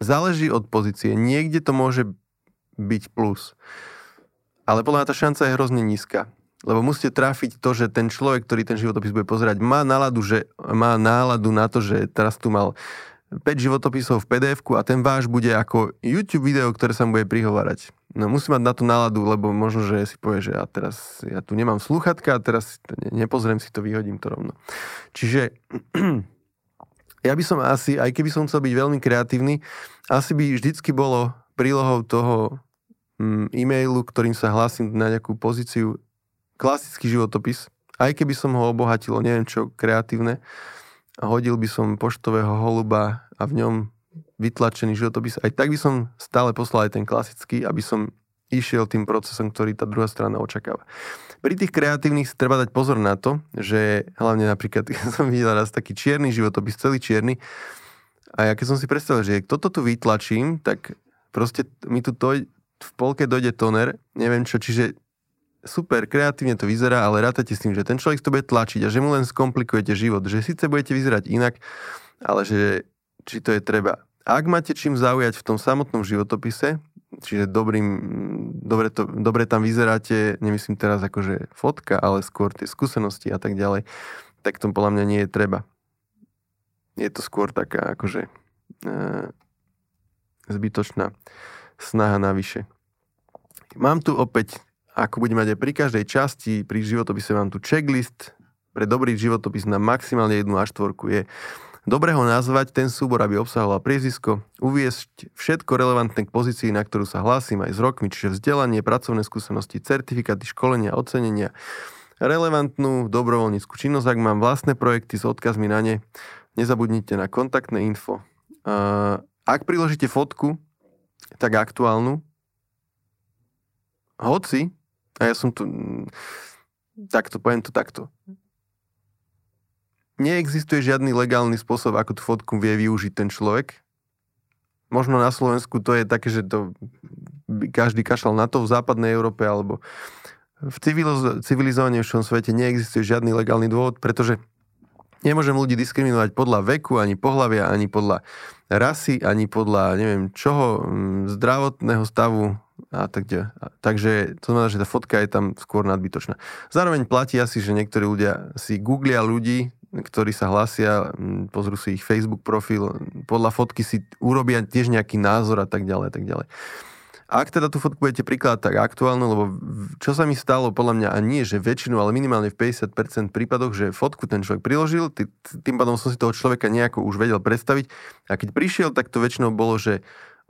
Záleží od pozície. Niekde to môže byť plus. Ale podľa mňa tá šanca je hrozne nízka. Lebo musíte trafiť to, že ten človek, ktorý ten životopis bude pozerať, má náladu na to, že teraz tu mal 5 životopisov v PDF-ku a ten váš bude ako YouTube video, ktoré sa mu bude prihovárať. No musí mať na to náladu, lebo možno, že si povie, že ja teraz ja tu nemám sluchatka a teraz nepozriem si to, vyhodím to rovno. Čiže ja by som asi, aj keby som chcel byť veľmi kreatívny, asi by vždycky bolo prílohou toho e-mailu, ktorým sa hlásim na nejakú pozíciu, klasický životopis. Aj keby som ho obohatil o neviem čo kreatívne, hodil by som poštového holuba a v ňom vytlačený životopis. Aj tak by som stále poslal aj ten klasický, aby som išiel tým procesom, ktorý tá druhá strana očakáva. Pri tých kreatívnych si treba dať pozor na to, že hlavne napríklad, keď som videl raz taký čierny životopis, celý čierny, a ja keď som si predstavil, že kto to tu vytlačím, tak proste mi tu v polke dojde toner, neviem čo, čiže super, kreatívne to vyzerá, ale rátajte s tým, že ten človek to bude tlačiť a že mu len skomplikujete život, že síce budete vyzerať inak, ale že či to je treba. Ak máte čím zaujať v tom samotnom životopise, čiže dobre tam vyzeráte, nemyslím teraz akože fotka, ale skôr tie skúsenosti a tak ďalej, tak to podľa mňa nie je treba. Je to skôr taká akože zbytočná snaha navyše. Mám tu opäť, ako budem mať aj pri každej časti, pri životopise mám tu checklist pre dobrý životopis na maximálne 1 A4 je dobre ho nazvať ten súbor, aby obsahoval priezvisko, uviesť všetko relevantné k pozícii, na ktorú sa hlásim aj s rokmi, čiže vzdelanie, pracovné skúsenosti, certifikáty, školenia, ocenenia, relevantnú dobrovoľnícku činnosť, ak mám vlastné projekty s odkazmi na ne, nezabudnite na kontaktné info. Ak priložíte fotku, tak aktuálnu, hoci, a ja som tu poviem to takto. Neexistuje žiadny legálny spôsob, ako tú fotku vie využiť ten človek. Možno na Slovensku to je také, že to každý kašľal na to, v západnej Európe alebo v civilizovanejšom svete neexistuje žiadny legálny dôvod, pretože nemôžem ľudí diskriminovať podľa veku, ani pohlavia, ani podľa rasy, ani podľa neviem čoho, zdravotného stavu a tak ďalej. Takže to znamená, že tá fotka je tam skôr nadbytočná. Zároveň platí asi, že niektorí ľudia si googlia ľudí, ktorí sa hlásia, pozrú si ich Facebook profil, podľa fotky si urobia tiež nejaký názor a tak ďalej, tak ďalej. Ak teda tú fotku budete prikladať tak aktuálnu, lebo čo sa mi stalo, podľa mňa, a nie, že väčšinu, ale minimálne v 50% prípadoch, že fotku ten človek priložil, tým pádom som si toho človeka nejako už vedel predstaviť a keď prišiel, tak to väčšinou bolo, že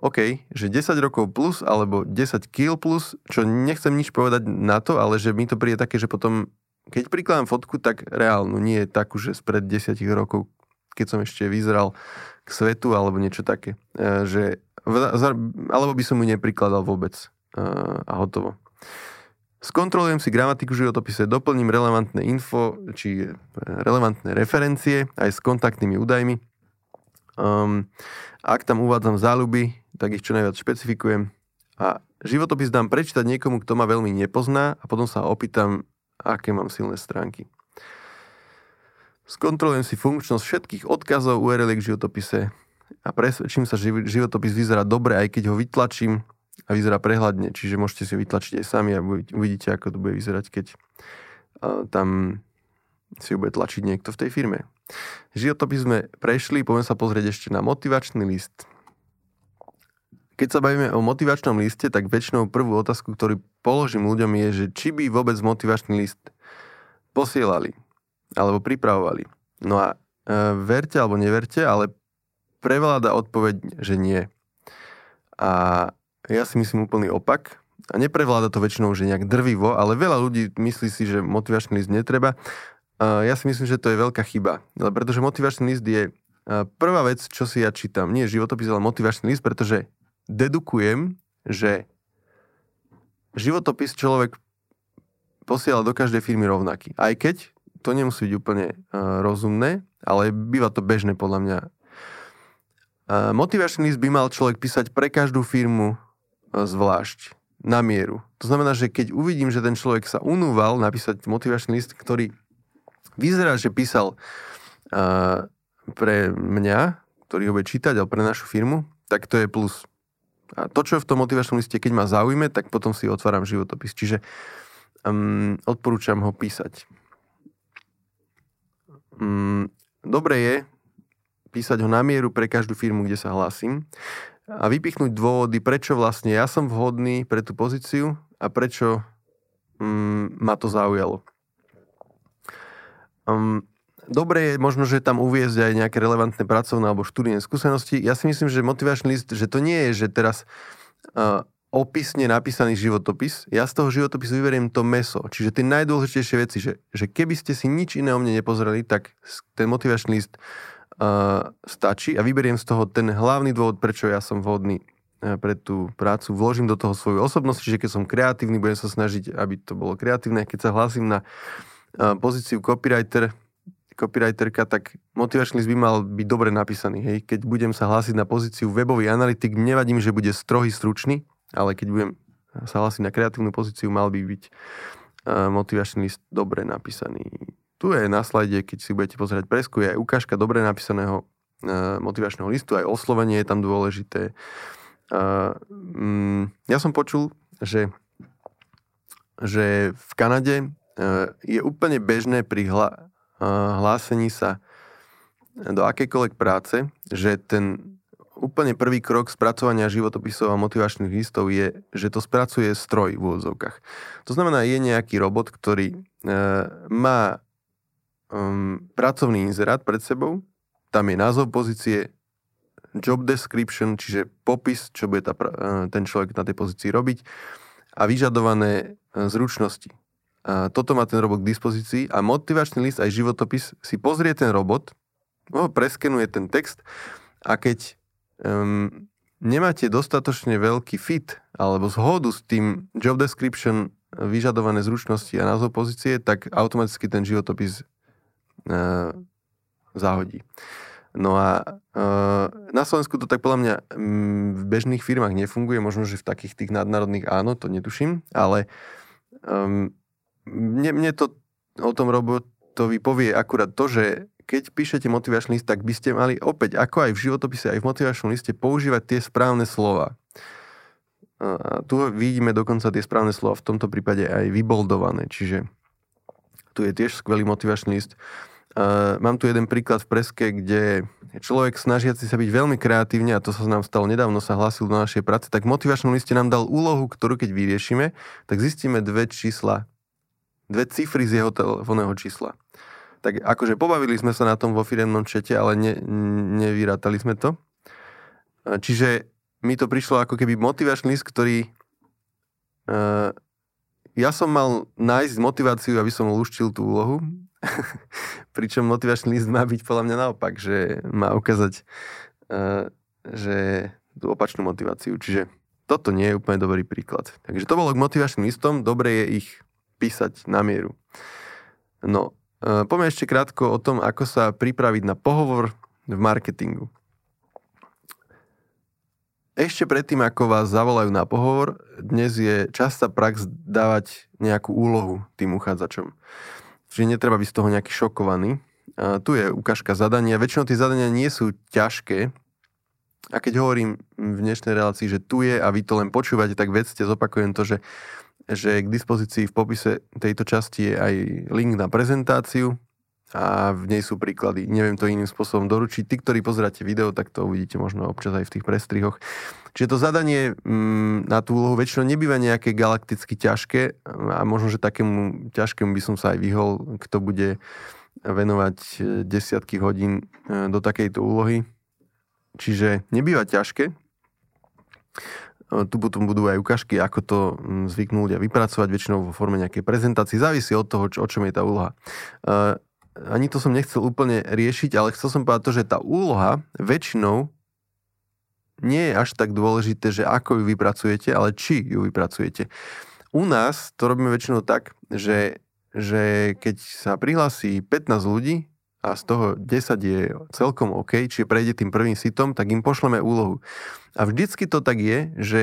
OK, že 10 rokov plus, alebo 10 kg plus, čo nechcem nič povedať na to, ale že mi to príde také, že potom keď prikladám fotku, tak reálnu, nie je takú, že spred 10 rokov, keď som ešte vyzeral k svetu, alebo niečo také. Alebo by som ju neprikladal vôbec. A hotovo. Skontrolujem si gramatiku v životopise, doplním relevantné info, či relevantné referencie, aj s kontaktnými údajmi. Ak tam uvádzam záľuby, tak ich čo najviac špecifikujem. A životopis dám prečítať niekomu, kto ma veľmi nepozná a potom sa opýtam, aké mám silné stránky. Skontrolujem si funkčnosť všetkých odkazov URL k životopise a presvedčím sa, že životopis vyzerá dobre, aj keď ho vytlačím a vyzerá prehľadne. Čiže môžete si ho vytlačiť aj sami a uvidíte, ako to bude vyzerať, keď tam si ho bude tlačiť niekto v tej firme. Životopis sme prešli, poďme sa pozrieť ešte na motivačný list. Keď sa bavíme o motivačnom liste, tak väčšinou prvú otázku, ktorú položím ľuďom je, že či by vôbec motivačný list posielali alebo pripravovali. No a verte alebo neverte, ale prevláda odpoveď, že nie. A ja si myslím úplný opak. A neprevláda to väčšinou, že nejak drvivo, ale veľa ľudí myslí si, že motivačný list netreba. Ja si myslím, že to je veľká chyba. Pretože motivačný list je prvá vec, čo si ja čítam. Nie životopis, ale motivačný list, pretože dedukujem, že životopis človek posiela do každej firmy rovnaký. Aj keď to nemusí byť úplne rozumné, ale býva to bežné podľa mňa. Motivačný list by mal človek písať pre každú firmu zvlášť, na mieru. To znamená, že keď uvidím, že ten človek sa unúval napísať motivačný list, ktorý vyzerá, že písal pre mňa, ktorý ho bude čítať, ale pre našu firmu, tak to je plus. A to, čo je v tom motivačnom liste, keď ma zaujme, tak potom si otváram životopis. Čiže odporúčam ho písať. Dobre je písať ho na mieru pre každú firmu, kde sa hlásim a vypichnúť dôvody, prečo vlastne ja som vhodný pre tú pozíciu a prečo ma to zaujalo. dobre je možno, že tam uviezť aj nejaké relevantné pracovné alebo študijné skúsenosti. Ja si myslím, že motivačný list, že to nie je, že teraz opisne napísaný životopis. Ja z toho životopisu vyberiem to mäso. Čiže tie najdôležitejšie veci, že keby ste si nič iné o mne nepozreli, tak ten motivačný list stačí a vyberiem z toho ten hlavný dôvod, prečo ja som vhodný pre tú prácu, vložím do toho svoju osobnosť, čiže keď som kreatívny, budem sa snažiť, aby to bolo kreatívne. Keď sa hlásim na pozíciu copywriterka, tak motivačný list by mal byť dobre napísaný. Hej? Keď budem sa hlásiť na pozíciu webový analytik, nevadím, že bude strohý, stručný, ale keď budem sa hlásiť na kreatívnu pozíciu, mal by byť motivačný list dobre napísaný. Tu je na slajde, keď si budete pozerať presku, je aj ukážka dobre napísaného motivačného listu, aj oslovenie je tam dôležité. Ja som počul, že v Kanade je úplne bežné pri hlásení sa do akejkoľvek práce, že ten úplne prvý krok spracovania životopisov a motivačných listov je, že to spracuje stroj v úvodzovkách. To znamená, je nejaký robot, ktorý má pracovný inzerát pred sebou, tam je názov pozície, job description, čiže popis, čo bude ten človek na tej pozícii robiť a vyžadované zručnosti. A toto má ten robot k dispozícii a motivačný list aj životopis si pozrie ten robot, preskenuje ten text a keď nemáte dostatočne veľký fit alebo zhodu s tým job description, vyžadované zručnosti a názov pozície, tak automaticky ten životopis zahodí. No a na Slovensku to tak podľa mňa v bežných firmách nefunguje, možno, že v takých tých nadnárodných áno, to netuším, ale mne to o tom robotovi povie akurát to, že keď píšete motivačný list, tak by ste mali opäť, ako aj v životopise, aj v motivačnom liste, používať tie správne slova. Tu vidíme dokonca tie správne slova, v tomto prípade aj vyboldované, čiže tu je tiež skvelý motivačný list. Mám tu jeden príklad v preske, kde človek snažiaci sa byť veľmi kreatívne, a to sa nám stalo nedávno, sa hlásil do našej práce, tak v motivačnom liste nám dal úlohu, ktorú keď vyriešime, tak zistíme dve cifry z jeho telefónneho čísla. Tak akože pobavili sme sa na tom vo firemnom čete, ale nevyrátali sme to. Čiže mi to prišlo ako keby motivačný list, ktorý... Ja som mal nájsť motiváciu, aby som luštil tú úlohu, pričom motivačný list má byť podľa mňa naopak, že má ukázať že tú opačnú motiváciu, čiže toto nie je úplne dobrý príklad. Takže to bolo k motivačným listom, dobre je ich písať na mieru. No, poďme ešte krátko o tom, ako sa pripraviť na pohovor v marketingu. Ešte predtým, ako vás zavolajú na pohovor, dnes je častá prax dávať nejakú úlohu tým uchádzačom. Čiže netreba byť z toho nejaký šokovaný. Tu je ukážka zadania. Väčšinou tie zadania nie sú ťažké. A keď hovorím v dnešnej relácii, že tu je a vy to len počúvate, tak vedzte, zopakujem to, že k dispozícii v popise tejto časti je aj link na prezentáciu a v nej sú príklady. Neviem to iným spôsobom doručiť. Tí, ktorí pozeráte video, tak to uvidíte možno občas aj v tých prestrihoch. Čiže to zadanie na tú úlohu väčšinou nebýva nejaké galakticky ťažké a možno, že takému ťažkému by som sa aj vyhol, kto bude venovať desiatky hodín do takejto úlohy. Čiže nebýva ťažké. Tu potom budú aj ukážky, ako to zvyknú ľudia vypracovať, väčšinou vo forme nejakej prezentácie. Závisí od toho, o čom je tá úloha. Ani to som nechcel úplne riešiť, ale chcel som povedať to, že tá úloha väčšinou nie je až tak dôležité, že ako ju vypracujete, ale či ju vypracujete. U nás to robíme väčšinou tak, že keď sa prihlási 15 ľudí a z toho 10 je celkom OK, čiže prejde tým prvým sitom, tak im pošleme úlohu. A vždycky to tak je, že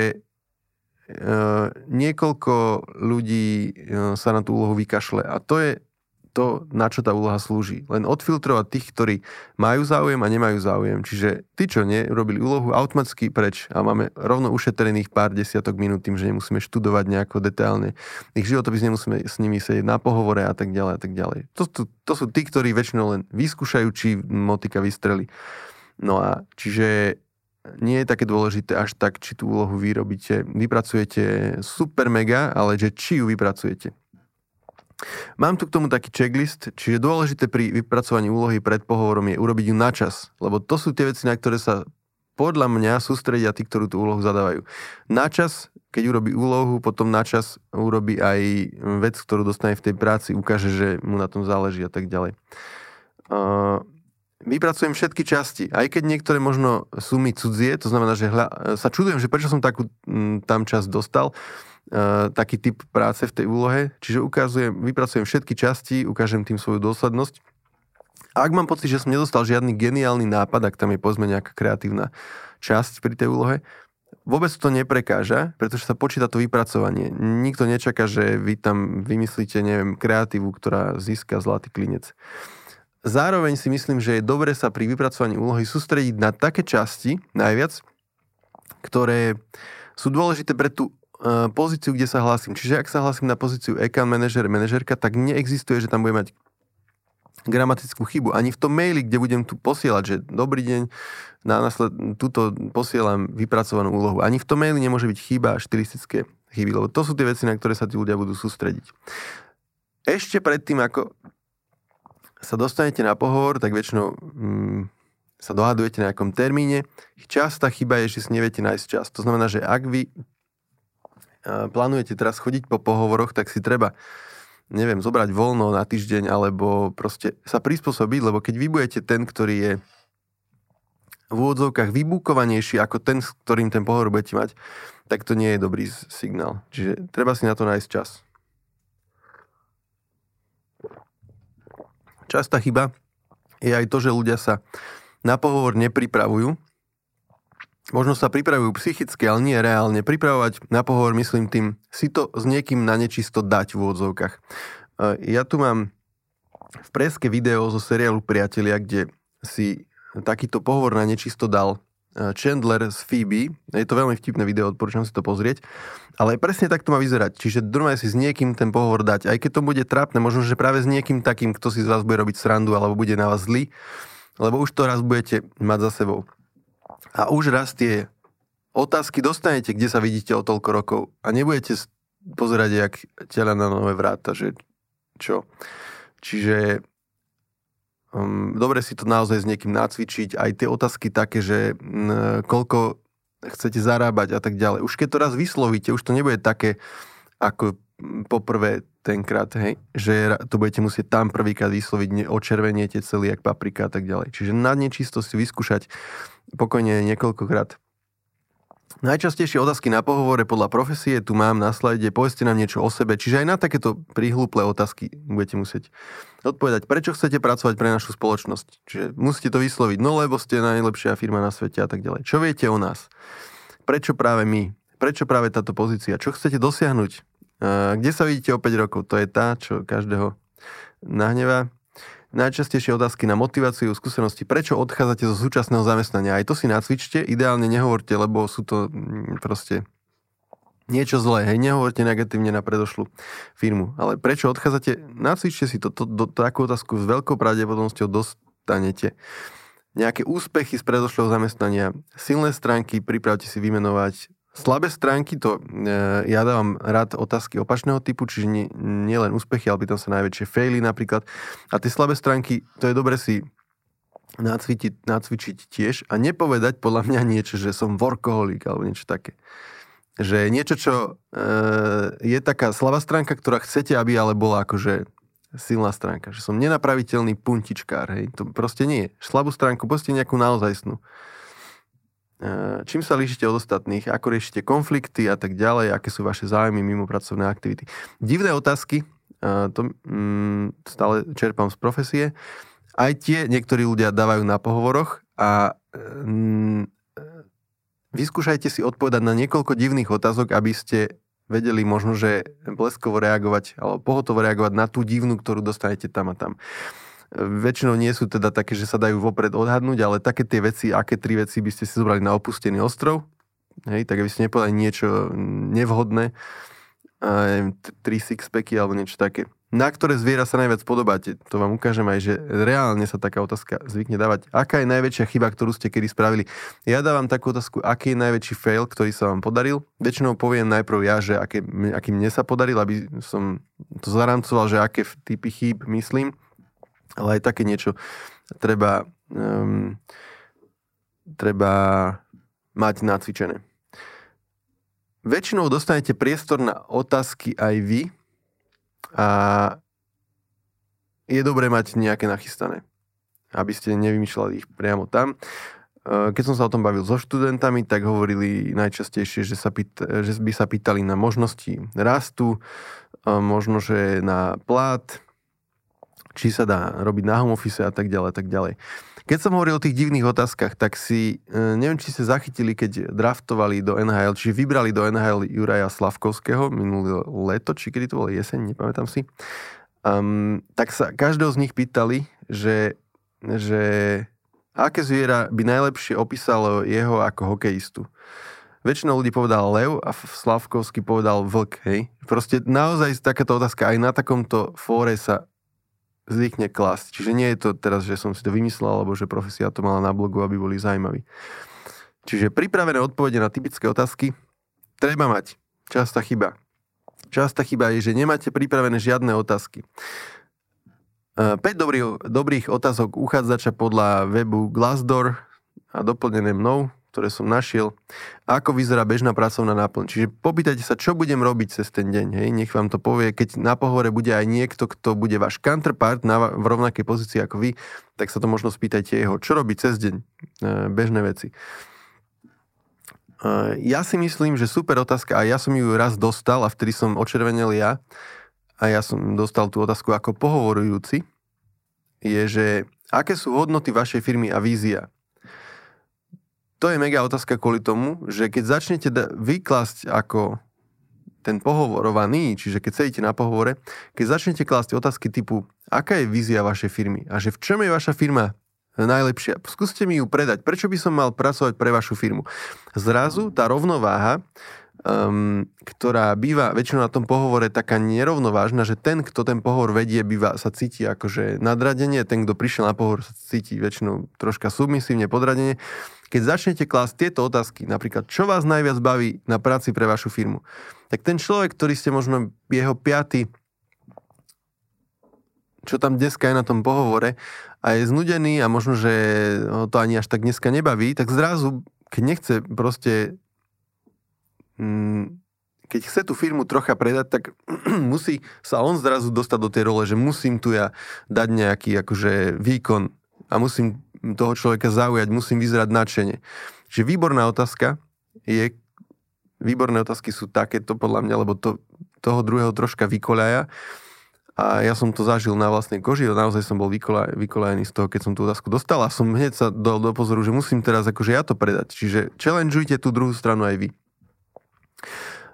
niekoľko ľudí sa na tú úlohu vykašle a to je to, na čo tá úloha slúži. Len odfiltrovať tých, ktorí majú záujem a nemajú záujem. Čiže tí, čo nerobili úlohu, automaticky preč. A máme rovno ušetrených pár desiatok minút tým, že nemusíme študovať nejako detailne. Ich životopis nemusíme s nimi sedieť na pohovore a tak ďalej a tak ďalej. To sú tí, ktorí väčšinou len vyskúšajú, či motika vystrelí. No a čiže nie je také dôležité až tak, či tú úlohu vypracujete super mega, ale že či ju vypracujete. Mám tu k tomu taký checklist, čiže dôležité pri vypracovaní úlohy pred pohovorom je urobiť ju na čas, lebo to sú tie veci, na ktoré sa podľa mňa sústredia tí, ktorí tú úlohu zadávajú. Na čas, keď urobí úlohu, potom na čas urobí aj vec, ktorú dostane v tej práci, ukáže, že mu na tom záleží a tak ďalej. Vypracujem všetky časti, aj keď niektoré možno sú mi cudzie, to znamená, že sa čudujem, že prečo som takú tam časť dostal, taký typ práce v tej úlohe, čiže vypracujem všetky časti, ukážem tým svoju dôslednosť. A ak mám pocit, že som nedostal žiadny geniálny nápad, ak tam je povedzme nejaká kreatívna časť pri tej úlohe, vôbec to neprekáža, pretože sa počíta to vypracovanie. Nikto nečaká, že vy tam vymyslíte, neviem, kreatívu, ktorá získa Zlatý klinec. Zároveň si myslím, že je dobre sa pri vypracovaní úlohy sústrediť na také časti, najviac, ktoré sú dôležité pre tú pozíciu, kde sa hlásim. Čiže ak sa hlásim na pozíciu account manager, manažerka, tak neexistuje, že tam budem mať gramatickú chybu. Ani v tom maili, kde budem tu posielať, že dobrý deň, tuto posielam vypracovanú úlohu. Ani v tom maili nemôže byť chyba a štylistické chyby, lebo to sú tie veci, na ktoré sa tí ľudia budú sústrediť. Ešte predtým, ako sa dostanete na pohovor, tak väčšinou sa dohadujete na nejakom termíne. Častá chyba je, že si neviete nájsť čas. To znamená, že ak vy plánujete teraz chodiť po pohovoroch, tak si treba, neviem, zobrať voľno na týždeň, alebo proste sa prispôsobiť, lebo keď vy budete ten, ktorý je v úvodzovkách vybúkovanejší ako ten, s ktorým ten pohovor budete mať, tak to nie je dobrý signál. Čiže treba si na to nájsť čas. Častá chyba je aj to, že ľudia sa na pohovor nepripravujú. Možno sa pripravujú psychicky, ale nie reálne. Pripravovať na pohovor, myslím tým, si to s niekým na nečisto dať v odzovkách. Ja tu mám v preske video zo seriálu Priatelia, kde si takýto pohovor na nečisto dal Chandler z Phoebe. Je to veľmi vtipné video, odporúčam si to pozrieť. Ale presne tak to má vyzerať. Čiže normálne si s niekým ten pohovor dať. Aj keď to bude trápne, možno, že práve s niekým takým, kto si z vás bude robiť srandu alebo bude na vás zlý, lebo už to raz budete mať za sebou. A už raz tie otázky dostanete, kde sa vidíte o toľko rokov a nebudete pozerať jak tela na nové vráta, že čo. Čiže dobre si to naozaj s niekým nacvičiť, aj tie otázky také, že koľko chcete zarábať a tak ďalej. Už keď to raz vyslovíte, už to nebude také ako poprvé tenkrát, hej, že to budete musieť tam prvýkrát vysloviť, očerveniete celý jak paprika a tak ďalej. Čiže na nečisto si vyskúšať pokojne niekoľkokrát. Najčastejšie otázky na pohovore podľa profesie tu mám na slajde, povedzte nám niečo o sebe, čiže aj na takéto príhluplé otázky budete musieť odpovedať, prečo chcete pracovať pre našu spoločnosť. Čiže musíte to vysloviť, no lebo ste najlepšia firma na svete a tak ďalej. Čo viete o nás? Prečo práve my? Prečo práve táto pozícia? Čo chcete dosiahnuť? Kde sa vidíte o 5 rokov? To je tá, čo každého nahnevá. Najčastejšie otázky na motiváciu, skúsenosti. Prečo odchádzate zo súčasného zamestnania? Aj to si nacvičte. Ideálne nehovorte, lebo sú to proste niečo zlé. Hej, nehovorte negatívne na predošlú firmu. Ale prečo odchádzate? Nacvičte si to. Takú otázku s veľkou pravdepodobnosťou dostanete. Nejaké úspechy z predošlého zamestnania. Silné stránky, pripravte si vymenovať. Slabé stránky, to ja dávam rád otázky opačného typu, čiže nie len úspechy, ale pýtam sa najväčšie faily napríklad. A tie slabé stránky, to je dobre si nacvičiť tiež a nepovedať podľa mňa niečo, že som workoholík alebo niečo také. Že niečo, čo je taká slabá stránka, ktorá chcete, aby ale bola akože silná stránka. Že som nenapraviteľný puntičkár, hej. To proste nie je. Slabú stránku, proste nejakú naozajstnú. Čím sa líšite od ostatných, ako riešite konflikty a tak ďalej, aké sú vaše záujmy mimo pracovné aktivity. Divné otázky, to stále čerpám z profesie, aj tie niektorí ľudia dávajú na pohovoroch a vyskúšajte si odpovedať na niekoľko divných otázok, aby ste vedeli možno, že bleskovo reagovať alebo pohotovo reagovať na tú divnú, ktorú dostanete tam a tam. Väčšinou nie sú teda také, že sa dajú vopred odhadnúť, ale také tie veci, aké 3 veci by ste si zobrali na opustený ostrov, hej, tak aby ste nepovedali niečo nevhodné, 3 sixpacky alebo niečo také. Na ktoré zviera sa najviac podobáte? To vám ukážem aj, že reálne sa taká otázka zvykne dávať. Aká je najväčšia chyba, ktorú ste kedy spravili? Ja dávam takú otázku, aký je najväčší fail, ktorý sa vám podaril. Väčšinou poviem najprv ja, že aký mne sa podaril, aby som to zaramcoval, že aké typy chýb myslím, ale aj také niečo treba mať nacvičené. Väčšinou dostanete priestor na otázky aj vy a je dobré mať nejaké nachystané, aby ste nevymýšľali ich priamo tam. Keď som sa o tom bavil so študentami, tak hovorili najčastejšie, že by sa pýtali na možnosti rastu, možno, že na plat, či sa dá robiť na home office a tak ďalej, tak ďalej. Keď som hovoril o tých divných otázkach, tak si, neviem, či ste zachytili, keď draftovali do NHL, či vybrali do NHL Juraja Slavkovského minulé leto, či kedy to bolo jeseň, nepamätám si, tak sa každého z nich pýtali, že aké zviera by najlepšie opísalo jeho ako hokejistu. Väčšinou ľudí povedal lev a Slavkovský povedal vlk, hej. Proste naozaj takáto otázka aj na takomto fóre sa zvykne klasť. Čiže nie je to teraz, že som si to vymyslel, alebo že profesia to mala na blogu, aby boli zaujímaví. Čiže pripravené odpovede na typické otázky treba mať. Častá chyba. Častá chyba je, že nemáte pripravené žiadne otázky. 5 dobrých otázok uchádzača podľa webu Glassdoor a doplnené mnou, ktoré som našiel. Ako vyzerá bežná pracovná náplň? Čiže popýtajte sa, čo budem robiť cez ten deň. Hej? Nech vám to povie. Keď na pohovore bude aj niekto, kto bude váš counterpart v rovnakej pozícii ako vy, tak sa to možno spýtajte jeho. Čo robí cez deň? Bežné veci. Ja si myslím, že super otázka, a ja som ju raz dostal a vtedy som očervenel ja, a ja som dostal tú otázku ako pohovorujúci, je, že aké sú hodnoty vašej firmy a vízia? To je mega otázka kvôli tomu, že keď začnete vyklásť ako ten pohovorovaný, čiže keď sedíte na pohovore, keď začnete klásť otázky typu, aká je vízia vašej firmy a že v čom je vaša firma najlepšia? Skúste mi ju predať. Prečo by som mal pracovať pre vašu firmu? Zrazu tá rovnováha, ktorá býva väčšinou na tom pohovore taká nerovnovážna, že ten, kto ten pohovor vedie, býva, sa cíti akože nadradenie, ten, kto prišiel na pohovor, sa cíti väčšinou troška submisívne podradenie. Keď začnete klásť tieto otázky, napríklad, čo vás najviac baví na práci pre vašu firmu, tak ten človek, ktorý ste možno jeho piaty, čo tam dneska je na tom pohovore a je znudený a možno, že ho to ani až tak dneska nebaví, tak zrazu, keď nechce proste keď chce tú firmu trocha predať, tak musí sa on zrazu dostať do tej role, že musím tu ja dať nejaký akože výkon a musím toho človeka zaujať, musím vyzerať nadšene. Čiže výborná otázka je, výborné otázky sú takéto podľa mňa, lebo toho druhého troška vykoľaja a ja som to zažil na vlastnej koži a naozaj som bol vykoľajený z toho, keď som tú otázku dostal a som hneď sa dal do pozoru, že musím teraz akože ja to predať. Čiže challengeujte tú druhú stranu aj vy.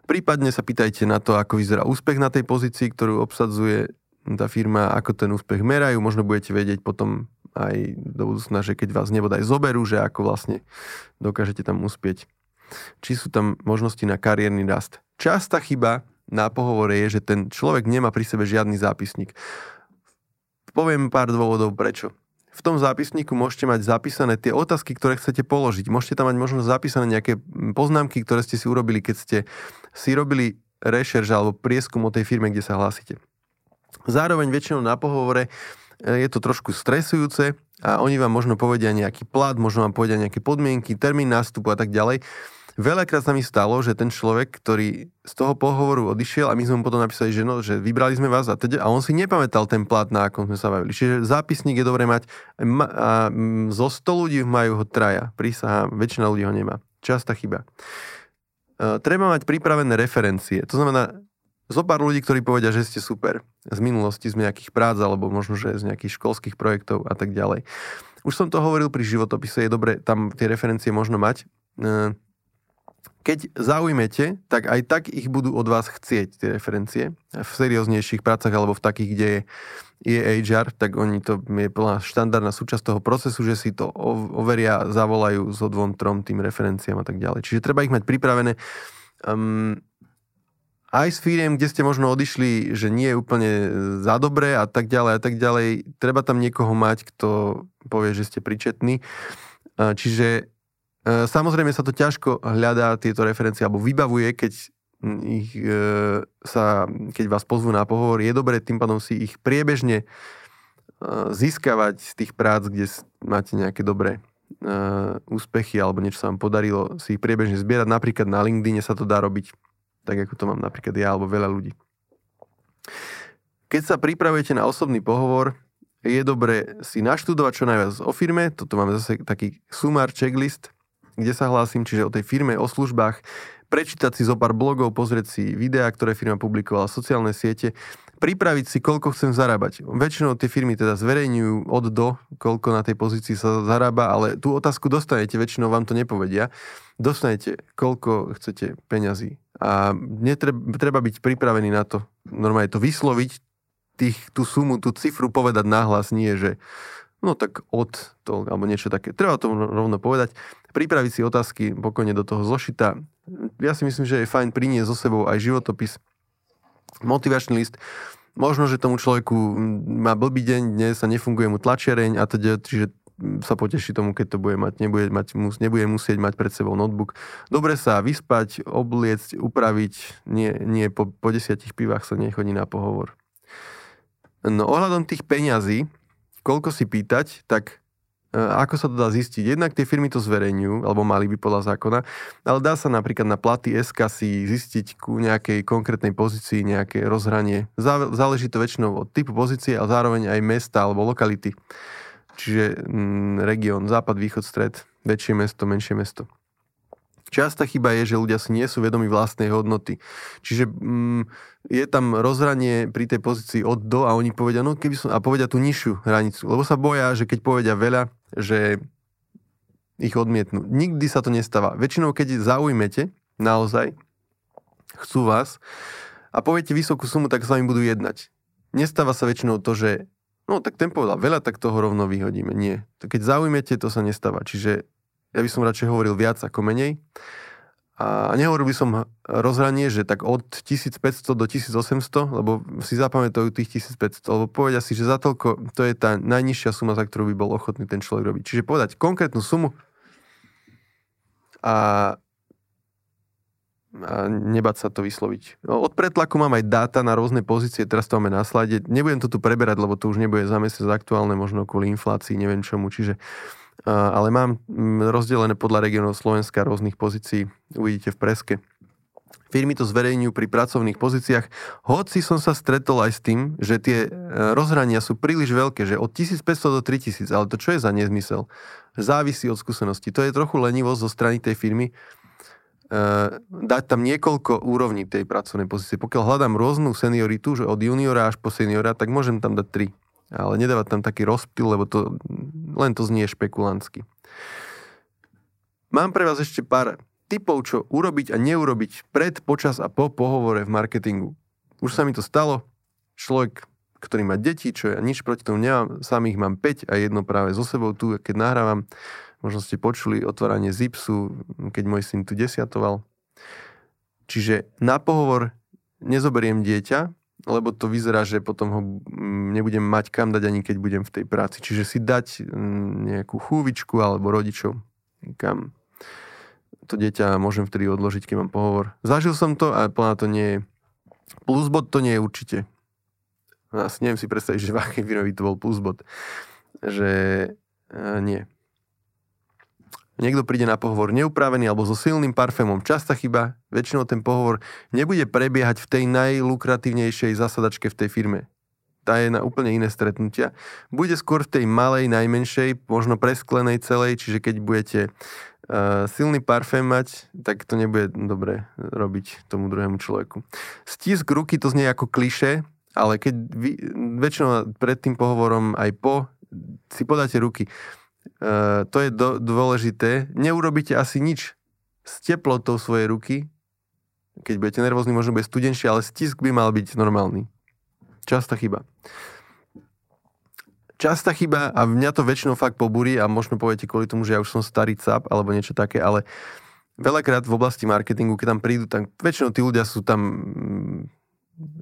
Prípadne sa pýtajte na to, ako vyzerá úspech na tej pozícii, ktorú obsadzuje tá firma, ako ten úspech merajú. Možno budete vedieť potom aj do budúcna, že keď vás nebodaj zoberú, že ako vlastne dokážete tam uspieť. Či sú tam možnosti na kariérny rast. Častá chyba na pohovore je, že ten človek nemá pri sebe žiadny zápisník. Poviem pár dôvodov prečo. V tom zápisníku môžete mať zapísané tie otázky, ktoré chcete položiť. Môžete tam mať možno zapísané nejaké poznámky, ktoré ste si urobili, keď ste si robili rešerš alebo prieskum o tej firme, kde sa hlásite. Zároveň väčšinou na pohovore je to trošku stresujúce a oni vám možno povedia nejaký plat, možno vám povedia nejaké podmienky, termín nástupu a tak ďalej. Veľakrát sa mi stalo, že ten človek, ktorý z toho pohovoru odišiel a my sme mu potom napísali, že, no, že vybrali sme vás a on si nepamätal ten plat, na akom sme sa bavili. Čiže zápisník je dobré mať a zo 100 ľudí majú ho traja. Prísahám, väčšina ľudí ho nemá. Častá chyba. Treba mať pripravené referencie. To znamená, zo pár ľudí, ktorí povedia, že ste super. Z minulosti, z nejakých prác alebo možno, že z nejakých školských projektov a tak ďalej. Už som to hovoril pri životopise, je dobre tam tie referencie možno mať. Keď zaujmete, tak aj tak ich budú od vás chcieť, tie referencie. V serióznejších prácach alebo v takých, kde je HR, tak oni to je plná štandardná súčasť toho procesu, že si to overia, zavolajú so 2-3 tým referenciám a tak ďalej. Čiže treba ich mať pripravené. Aj s firiem, kde ste možno odišli, že nie je úplne za dobre a tak ďalej, treba tam niekoho mať, kto povie, že ste príčetní. Čiže samozrejme sa to ťažko hľadá tieto referencie alebo vybavuje, keď ich sa, keď vás pozvú na pohovor, je dobré tým pádom si ich priebežne získavať z tých prác, kde máte nejaké dobré úspechy alebo niečo sa vám podarilo, si ich priebežne zbierať. Napríklad na LinkedIne sa to dá robiť, tak ako to mám napríklad ja alebo veľa ľudí. Keď sa pripravujete na osobný pohovor, je dobré si naštudovať čo najviac o firme. Toto máme zase taký sumár, checklist, kde sa hlásim, čiže o tej firme, o službách, prečítať si zo pár blogov, pozrieť si videá, ktoré firma publikovala, sociálne siete, pripraviť si, koľko chcem zarábať. Väčšinou tie firmy teda zverejňujú od do, koľko na tej pozícii sa zarába, ale tú otázku dostanete, väčšinou vám to nepovedia. Dostanete, koľko chcete peňazí. A treba byť pripravený na to, normálne to vysloviť, tú sumu, tú cifru povedať nahlas, nie, že no tak od to, alebo niečo také. Treba to rovno povedať. Pripraviť si otázky pokojne do toho zošita. Ja si myslím, že je fajn priniesť so sebou aj životopis, motivačný list. Možno, že tomu človeku má blbý deň, dnes sa nefunguje mu tlačiareň a teda, čiže sa poteší tomu, keď to bude mať, nebude musieť mať pred sebou notebook. Dobre sa vyspať, obliecť, upraviť, nie po 10 pivách sa nechodí na pohovor. No, ohľadom tých peňazí, koľko si pýtať, tak ako sa to dá zistiť? Jednak tie firmy to zverejňujú, alebo mali by podľa zákona, ale dá sa napríklad na platy SK si zistiť ku nejakej konkrétnej pozícii, nejaké rozhranie. Záleží to väčšinou od typu pozície a zároveň aj mesta alebo lokality. Čiže región, západ, východ, stred, väčšie mesto, menšie mesto. Častá chyba je, že ľudia si nie sú vedomi vlastnej hodnoty. Čiže je tam rozhranie pri tej pozícii od do a oni povedia, no keby som, a povedia tú nižšiu hranicu, lebo sa boja, že keď povedia veľa, že ich odmietnú. Nikdy sa to nestáva. Väčšinou, keď zaujmete, naozaj, chcú vás a poviete vysokú sumu, tak sa im budú jednať. Nestáva sa väčšinou to, že no tak ten povedal veľa, tak toho rovno vyhodíme. Nie. Keď zaujmete, to sa nestáva. Čiže ja by som radšej hovoril viac ako menej. A nehovoril by som rozhranie, že tak od 1500 do 1800, lebo si zapamätajú tých 1500, lebo povedia si, že za toľko, to je tá najnižšia suma, za ktorú by bol ochotný ten človek robiť. Čiže povedať konkrétnu sumu a nebáť sa to vysloviť. Od Pretlaku mám aj dáta na rôzne pozície, teraz to máme na slajde. Nebudem to tu preberať, lebo to už nebude za mesiac aktuálne, možno kvôli inflácii, neviem čomu, čiže ale mám rozdelené podľa regiónov Slovenska rôznych pozícií, uvidíte v preske. Firmy to zverejňujú pri pracovných pozíciách, hoci som sa stretol aj s tým, že tie rozhrania sú príliš veľké, že od 1500 do 3000, ale to čo je za nezmysel? Závisí od skúsenosti. To je trochu lenivosť zo strany tej firmy dať tam niekoľko úrovní tej pracovnej pozície. Pokiaľ hľadám rôznu senioritu, že od juniora až po seniora, tak môžem tam dať 3. Ale nedávať tam taký rozptyl, lebo to len to znie špekulantsky. Mám pre vás ešte pár tipov, čo urobiť a neurobiť pred, počas a po pohovore v marketingu. Už sa mi to stalo. Človek, ktorý má deti, čo ja nič proti tomu nemám, sám ich mám 5 a jedno práve so sebou tu, keď nahrávam. Možno ste počuli otváranie Zipsu, keď môj syn tu desiatoval. Čiže na pohovor nezoberiem dieťa, lebo to vyzerá, že potom ho nebudem mať kam dať, ani keď budem v tej práci. Čiže si dať nejakú chúvičku alebo rodičov, kam to dieťa môžem vtedy odložiť, keď mám pohovor. Zažil som to a plná to nie je. Plusbod to nie je určite. Asi neviem si predstaviť, že v akej firme by to bol plusbod. Že nie. Niekto príde na pohovor neupravený alebo so silným parfémom. Častá chyba, väčšinou ten pohovor nebude prebiehať v tej najlukratívnejšej zasadačke v tej firme. Tá je na úplne iné stretnutia. Bude skôr v tej malej, najmenšej, možno presklenej celej, čiže keď budete silný parfém mať, tak to nebude dobre robiť tomu druhému človeku. Stisk ruky, to znie ako klišé, ale keď väčšinou pred tým pohovorom aj po, si podáte ruky. To je dôležité. Neurobíte asi nič s teplotou svojej ruky. Keď budete nervózni, možno bude studenšie, ale stisk by mal byť normálny. Častá chyba. Častá chyba, a mňa to väčšinou fakt pobúri a možno poviete kvôli tomu, že ja už som starý cap alebo niečo také, ale veľakrát v oblasti marketingu, keď tam prídu, tak väčšinou tí ľudia sú tam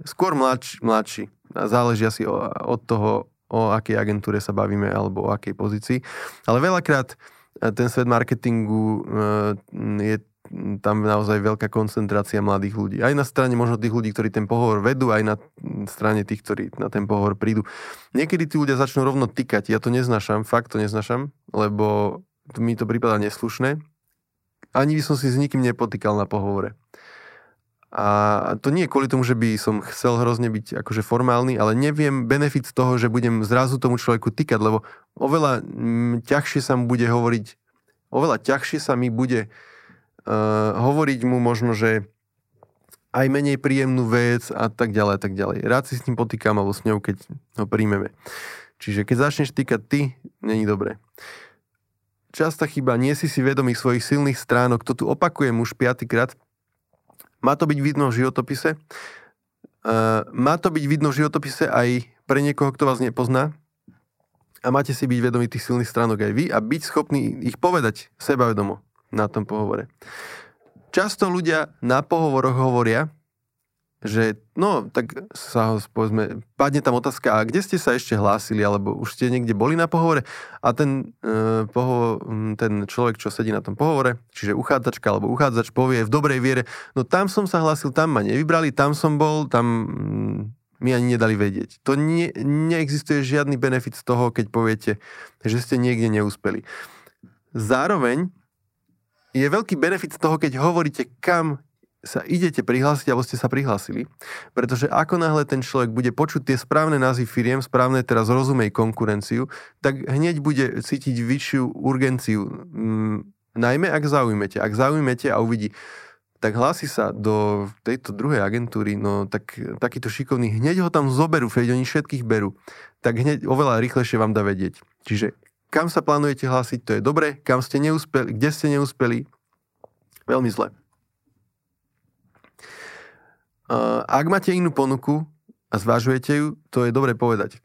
skôr mladší. Záleží asi od toho, o akej agentúre sa bavíme, alebo o akej pozícii. Ale veľakrát ten svet marketingu je tam naozaj veľká koncentrácia mladých ľudí. Aj na strane možno tých ľudí, ktorí ten pohovor vedú, aj na strane tých, ktorí na ten pohovor prídu. Niekedy tí ľudia začnú rovno tykať. Ja to neznášam, fakt to neznášam, lebo mi to prípada neslušné. Ani by som si s nikým nepotýkal na pohovore. A to nie je kvôli tomu, že by som chcel hrozne byť akože formálny, ale neviem benefit toho, že budem zrazu tomu človeku tykať, lebo oveľa ťažšie sa mu bude hovoriť, oveľa ťažšie sa mi bude hovoriť mu možno, že aj menej príjemnú vec a tak ďalej, tak ďalej. Rád si s ním potýkam alebo s ňou, keď ho príjmeme. Čiže keď začneš týkať ty, není dobré. Častá chyba, nie si si vedomý svojich silných stránok, to tu opakujem už 5-krát. Má to byť vidno v životopise. Má to byť vidno v životopise aj pre niekoho, kto vás nepozná. A máte si byť vedomí tých silných stránok aj vy a byť schopný ich povedať sebavedomo na tom pohovore. Často ľudia na pohovoroch hovoria, že no, tak sa ho povedzme, padne tam otázka, a kde ste sa ešte hlásili, alebo už ste niekde boli na pohovore a ten človek, čo sedí na tom pohovore, čiže uchádzačka alebo uchádzač povie v dobrej viere, no tam som sa hlásil, tam ma nevybrali, tam som bol, tam mi ani nedali vedieť. To neexistuje žiadny benefit z toho, keď poviete, že ste niekde neúspeli. Zároveň je veľký benefit z toho, keď hovoríte, kam sa idete prihlásiť, alebo ste sa prihlásili. Pretože ako náhle ten človek bude počuť tie správne názvy firiem, správne teraz rozumej konkurenciu, tak hneď bude cítiť vyššiu urgenciu. Najmä ak zaujmete. Ak zaujmete a uvidí, tak hlási sa do tejto druhej agentúry, no tak takýto šikovný, hneď ho tam zoberú, keď oni všetkých berú, tak hneď oveľa rýchlejšie vám dá vedieť. Čiže kam sa plánujete hlásiť, to je dobre, kam ste neúspeli, kde ste neúspeli, veľmi zle. Ak máte inú ponuku a zvažujete ju, to je dobre povedať.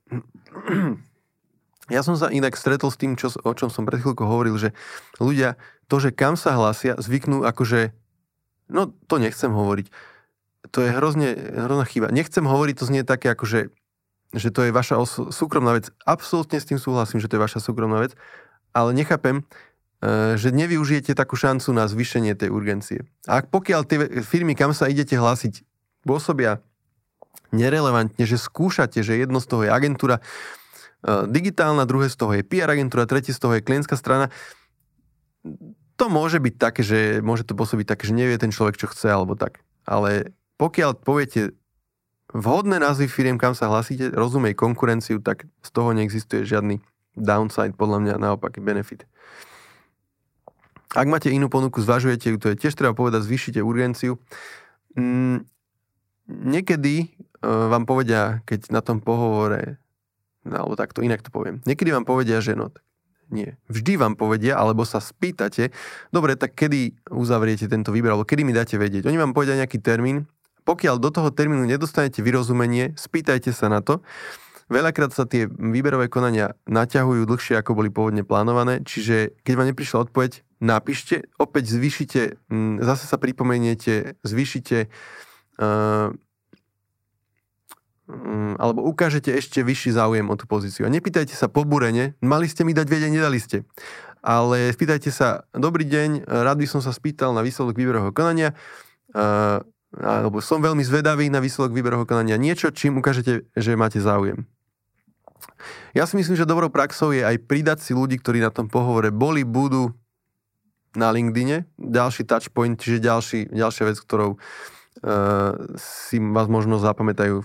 Ja som sa inak stretol s tým, o čom som pred chvíľkou hovoril, že ľudia, to, že kam sa hlásia, zvyknú akože, no to nechcem hovoriť. To je hrozná chyba. Nechcem hovoriť, to znie také akože, že to je vaša súkromná vec. Absolútne s tým súhlasím, že to je vaša súkromná vec, ale nechápem, že nevyužijete takú šancu na zvýšenie tej urgencie. A pokiaľ tie firmy, kam sa idete hlásiť, pôsobia nerelevantne, že skúšate, že jedno z toho je agentúra digitálna, druhé z toho je PR agentúra, tretie z toho je klientská strana. To môže byť také, že môže to pôsobiť také, že nevie ten človek, čo chce, alebo tak. Ale pokiaľ poviete vhodné názvy firiem, kam sa hlasíte, rozumej konkurenciu, tak z toho neexistuje žiadny downside, podľa mňa naopak benefit. Ak máte inú ponuku, zvažujete ju, to je tiež treba povedať, zvýšite urgenciu. Niekedy vám povedia, keď na tom pohovore, alebo takto, inak to poviem, niekedy vám povedia, že no, nie. Vždy vám povedia, alebo sa spýtate, dobre, tak kedy uzavriete tento výber, alebo kedy mi dáte vedieť. Oni vám povedia nejaký termín, pokiaľ do toho termínu nedostanete vyrozumenie, spýtajte sa na to. Veľakrát sa tie výberové konania naťahujú dlhšie, ako boli pôvodne plánované, čiže keď vám neprišla odpoveď, napíšte, opäť zvýšite, zase sa pripomeniete, zvýšite alebo ukážete ešte vyšší záujem o tú pozíciu. A nepýtajte sa pobúrene, mali ste mi dať vedieť, nedali ste. Ale spýtajte sa, dobrý deň, rád by som sa spýtal na výsledok výberového konania, alebo som veľmi zvedavý na výsledok výberového konania, niečo, čím ukážete, že máte záujem. Ja si myslím, že dobrou praxou je aj pridať si ľudí, ktorí na tom pohovore boli, budú na LinkedIne. Ďalší touchpoint, čiže ďalšia vec, ktorou si vás možno zapamätajú.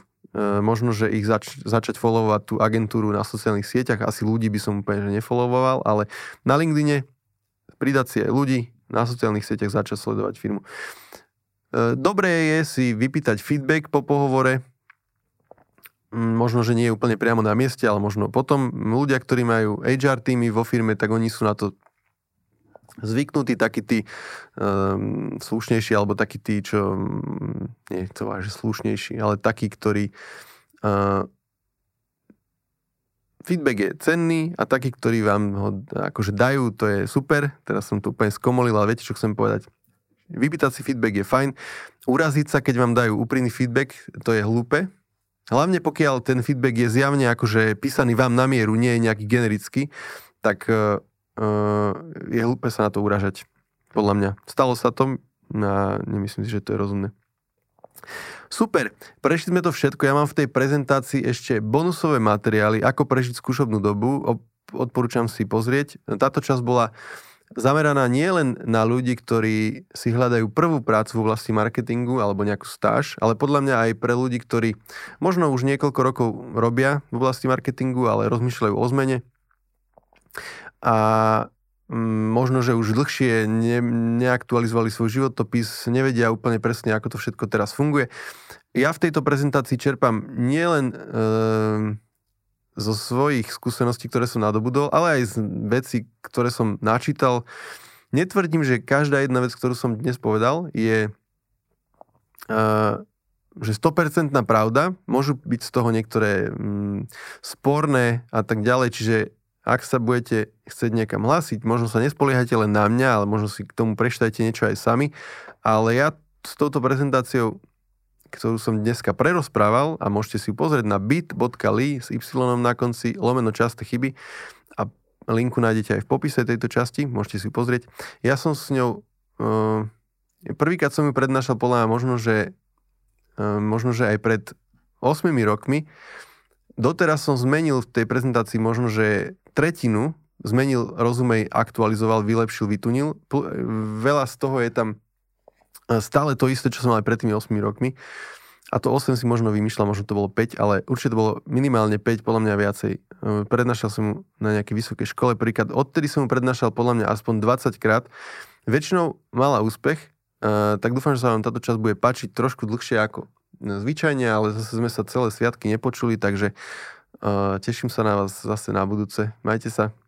Možno, že ich začať followovať tú agentúru na sociálnych sieťach. Asi ľudí by som úplne nefollowoval, ale na LinkedIne pridať si aj ľudí, na sociálnych sieťach začať sledovať firmu. Dobré je si vypýtať feedback po pohovore. Možno, že nie je úplne priamo na mieste, ale možno potom. Ľudia, ktorí majú HR týmy vo firme, tak oni sú na to zvyknutí, takí tí slušnejší, alebo takí tí, čo nechcem vážiť slušnejší, ale takí, ktorí feedback je cenný a takí, ktorí vám ho akože dajú, to je super. Teraz som to úplne skomolil, ale viete, čo chcem povedať. Vypýtať si feedback je fajn. Uraziť sa, keď vám dajú úprimný feedback, to je hlúpe. Hlavne pokiaľ ten feedback je zjavne akože písaný vám na mieru, nie je nejaký generický, tak je hlúpe sa na to uražať. Podľa mňa. Stalo sa to a nemyslím si, že to je rozumné. Super, prešli sme to všetko. Ja mám v tej prezentácii ešte bonusové materiály, ako prežiť skúšobnú dobu. Odporúčam si pozrieť. Táto časť bola zameraná nielen na ľudí, ktorí si hľadajú prvú prácu v oblasti marketingu alebo nejakú stáž, ale podľa mňa aj pre ľudí, ktorí možno už niekoľko rokov robia v oblasti marketingu, ale rozmýšľajú o zmene. A možno, že už dlhšie neaktualizovali svoj životopis, nevedia úplne presne, ako to všetko teraz funguje. Ja v tejto prezentácii čerpám nielen zo svojich skúseností, ktoré som nadobudol, ale aj z vecí, ktoré som načítal. Netvrdím, že každá jedna vec, ktorú som dnes povedal, je že 100% pravda. Môžu byť z toho niektoré sporné a tak ďalej, čiže ak sa budete chcieť niekam hlásiť, možno sa nespoliehate len na mňa, ale možno si k tomu prečtajte niečo aj sami. Ale ja s touto prezentáciou, ktorú som dneska prerozprával, a môžete si ju pozrieť na bit.ly s y na konci, /časté chyby, a linku nájdete aj v popise tejto časti, môžete si ju pozrieť. Ja som s ňou, prvýkrát som ju prednášal podľa mňa možno, že aj pred 8 rokmi. Doteraz som zmenil v tej prezentácii možno, že tretinu, zmenil, rozumej, aktualizoval, vylepšil, vytunil. Veľa z toho je tam stále to isté, čo som mal aj pred tými 8 rokmi. A to 8 si možno vymýšľal, možno to bolo 5, ale určite to bolo minimálne 5, podľa mňa viacej. Prednášal som mu na nejakej vysokej škole príklad. Odtedy som mu prednášal podľa mňa aspoň 20 krát. Väčšinou mala úspech, tak dúfam, že sa vám táto časť bude páčiť trošku dlhšie ako zvyčajne, ale zase sme sa celé sviatky nepočuli, takže teším sa na vás zase na budúce. Majte sa.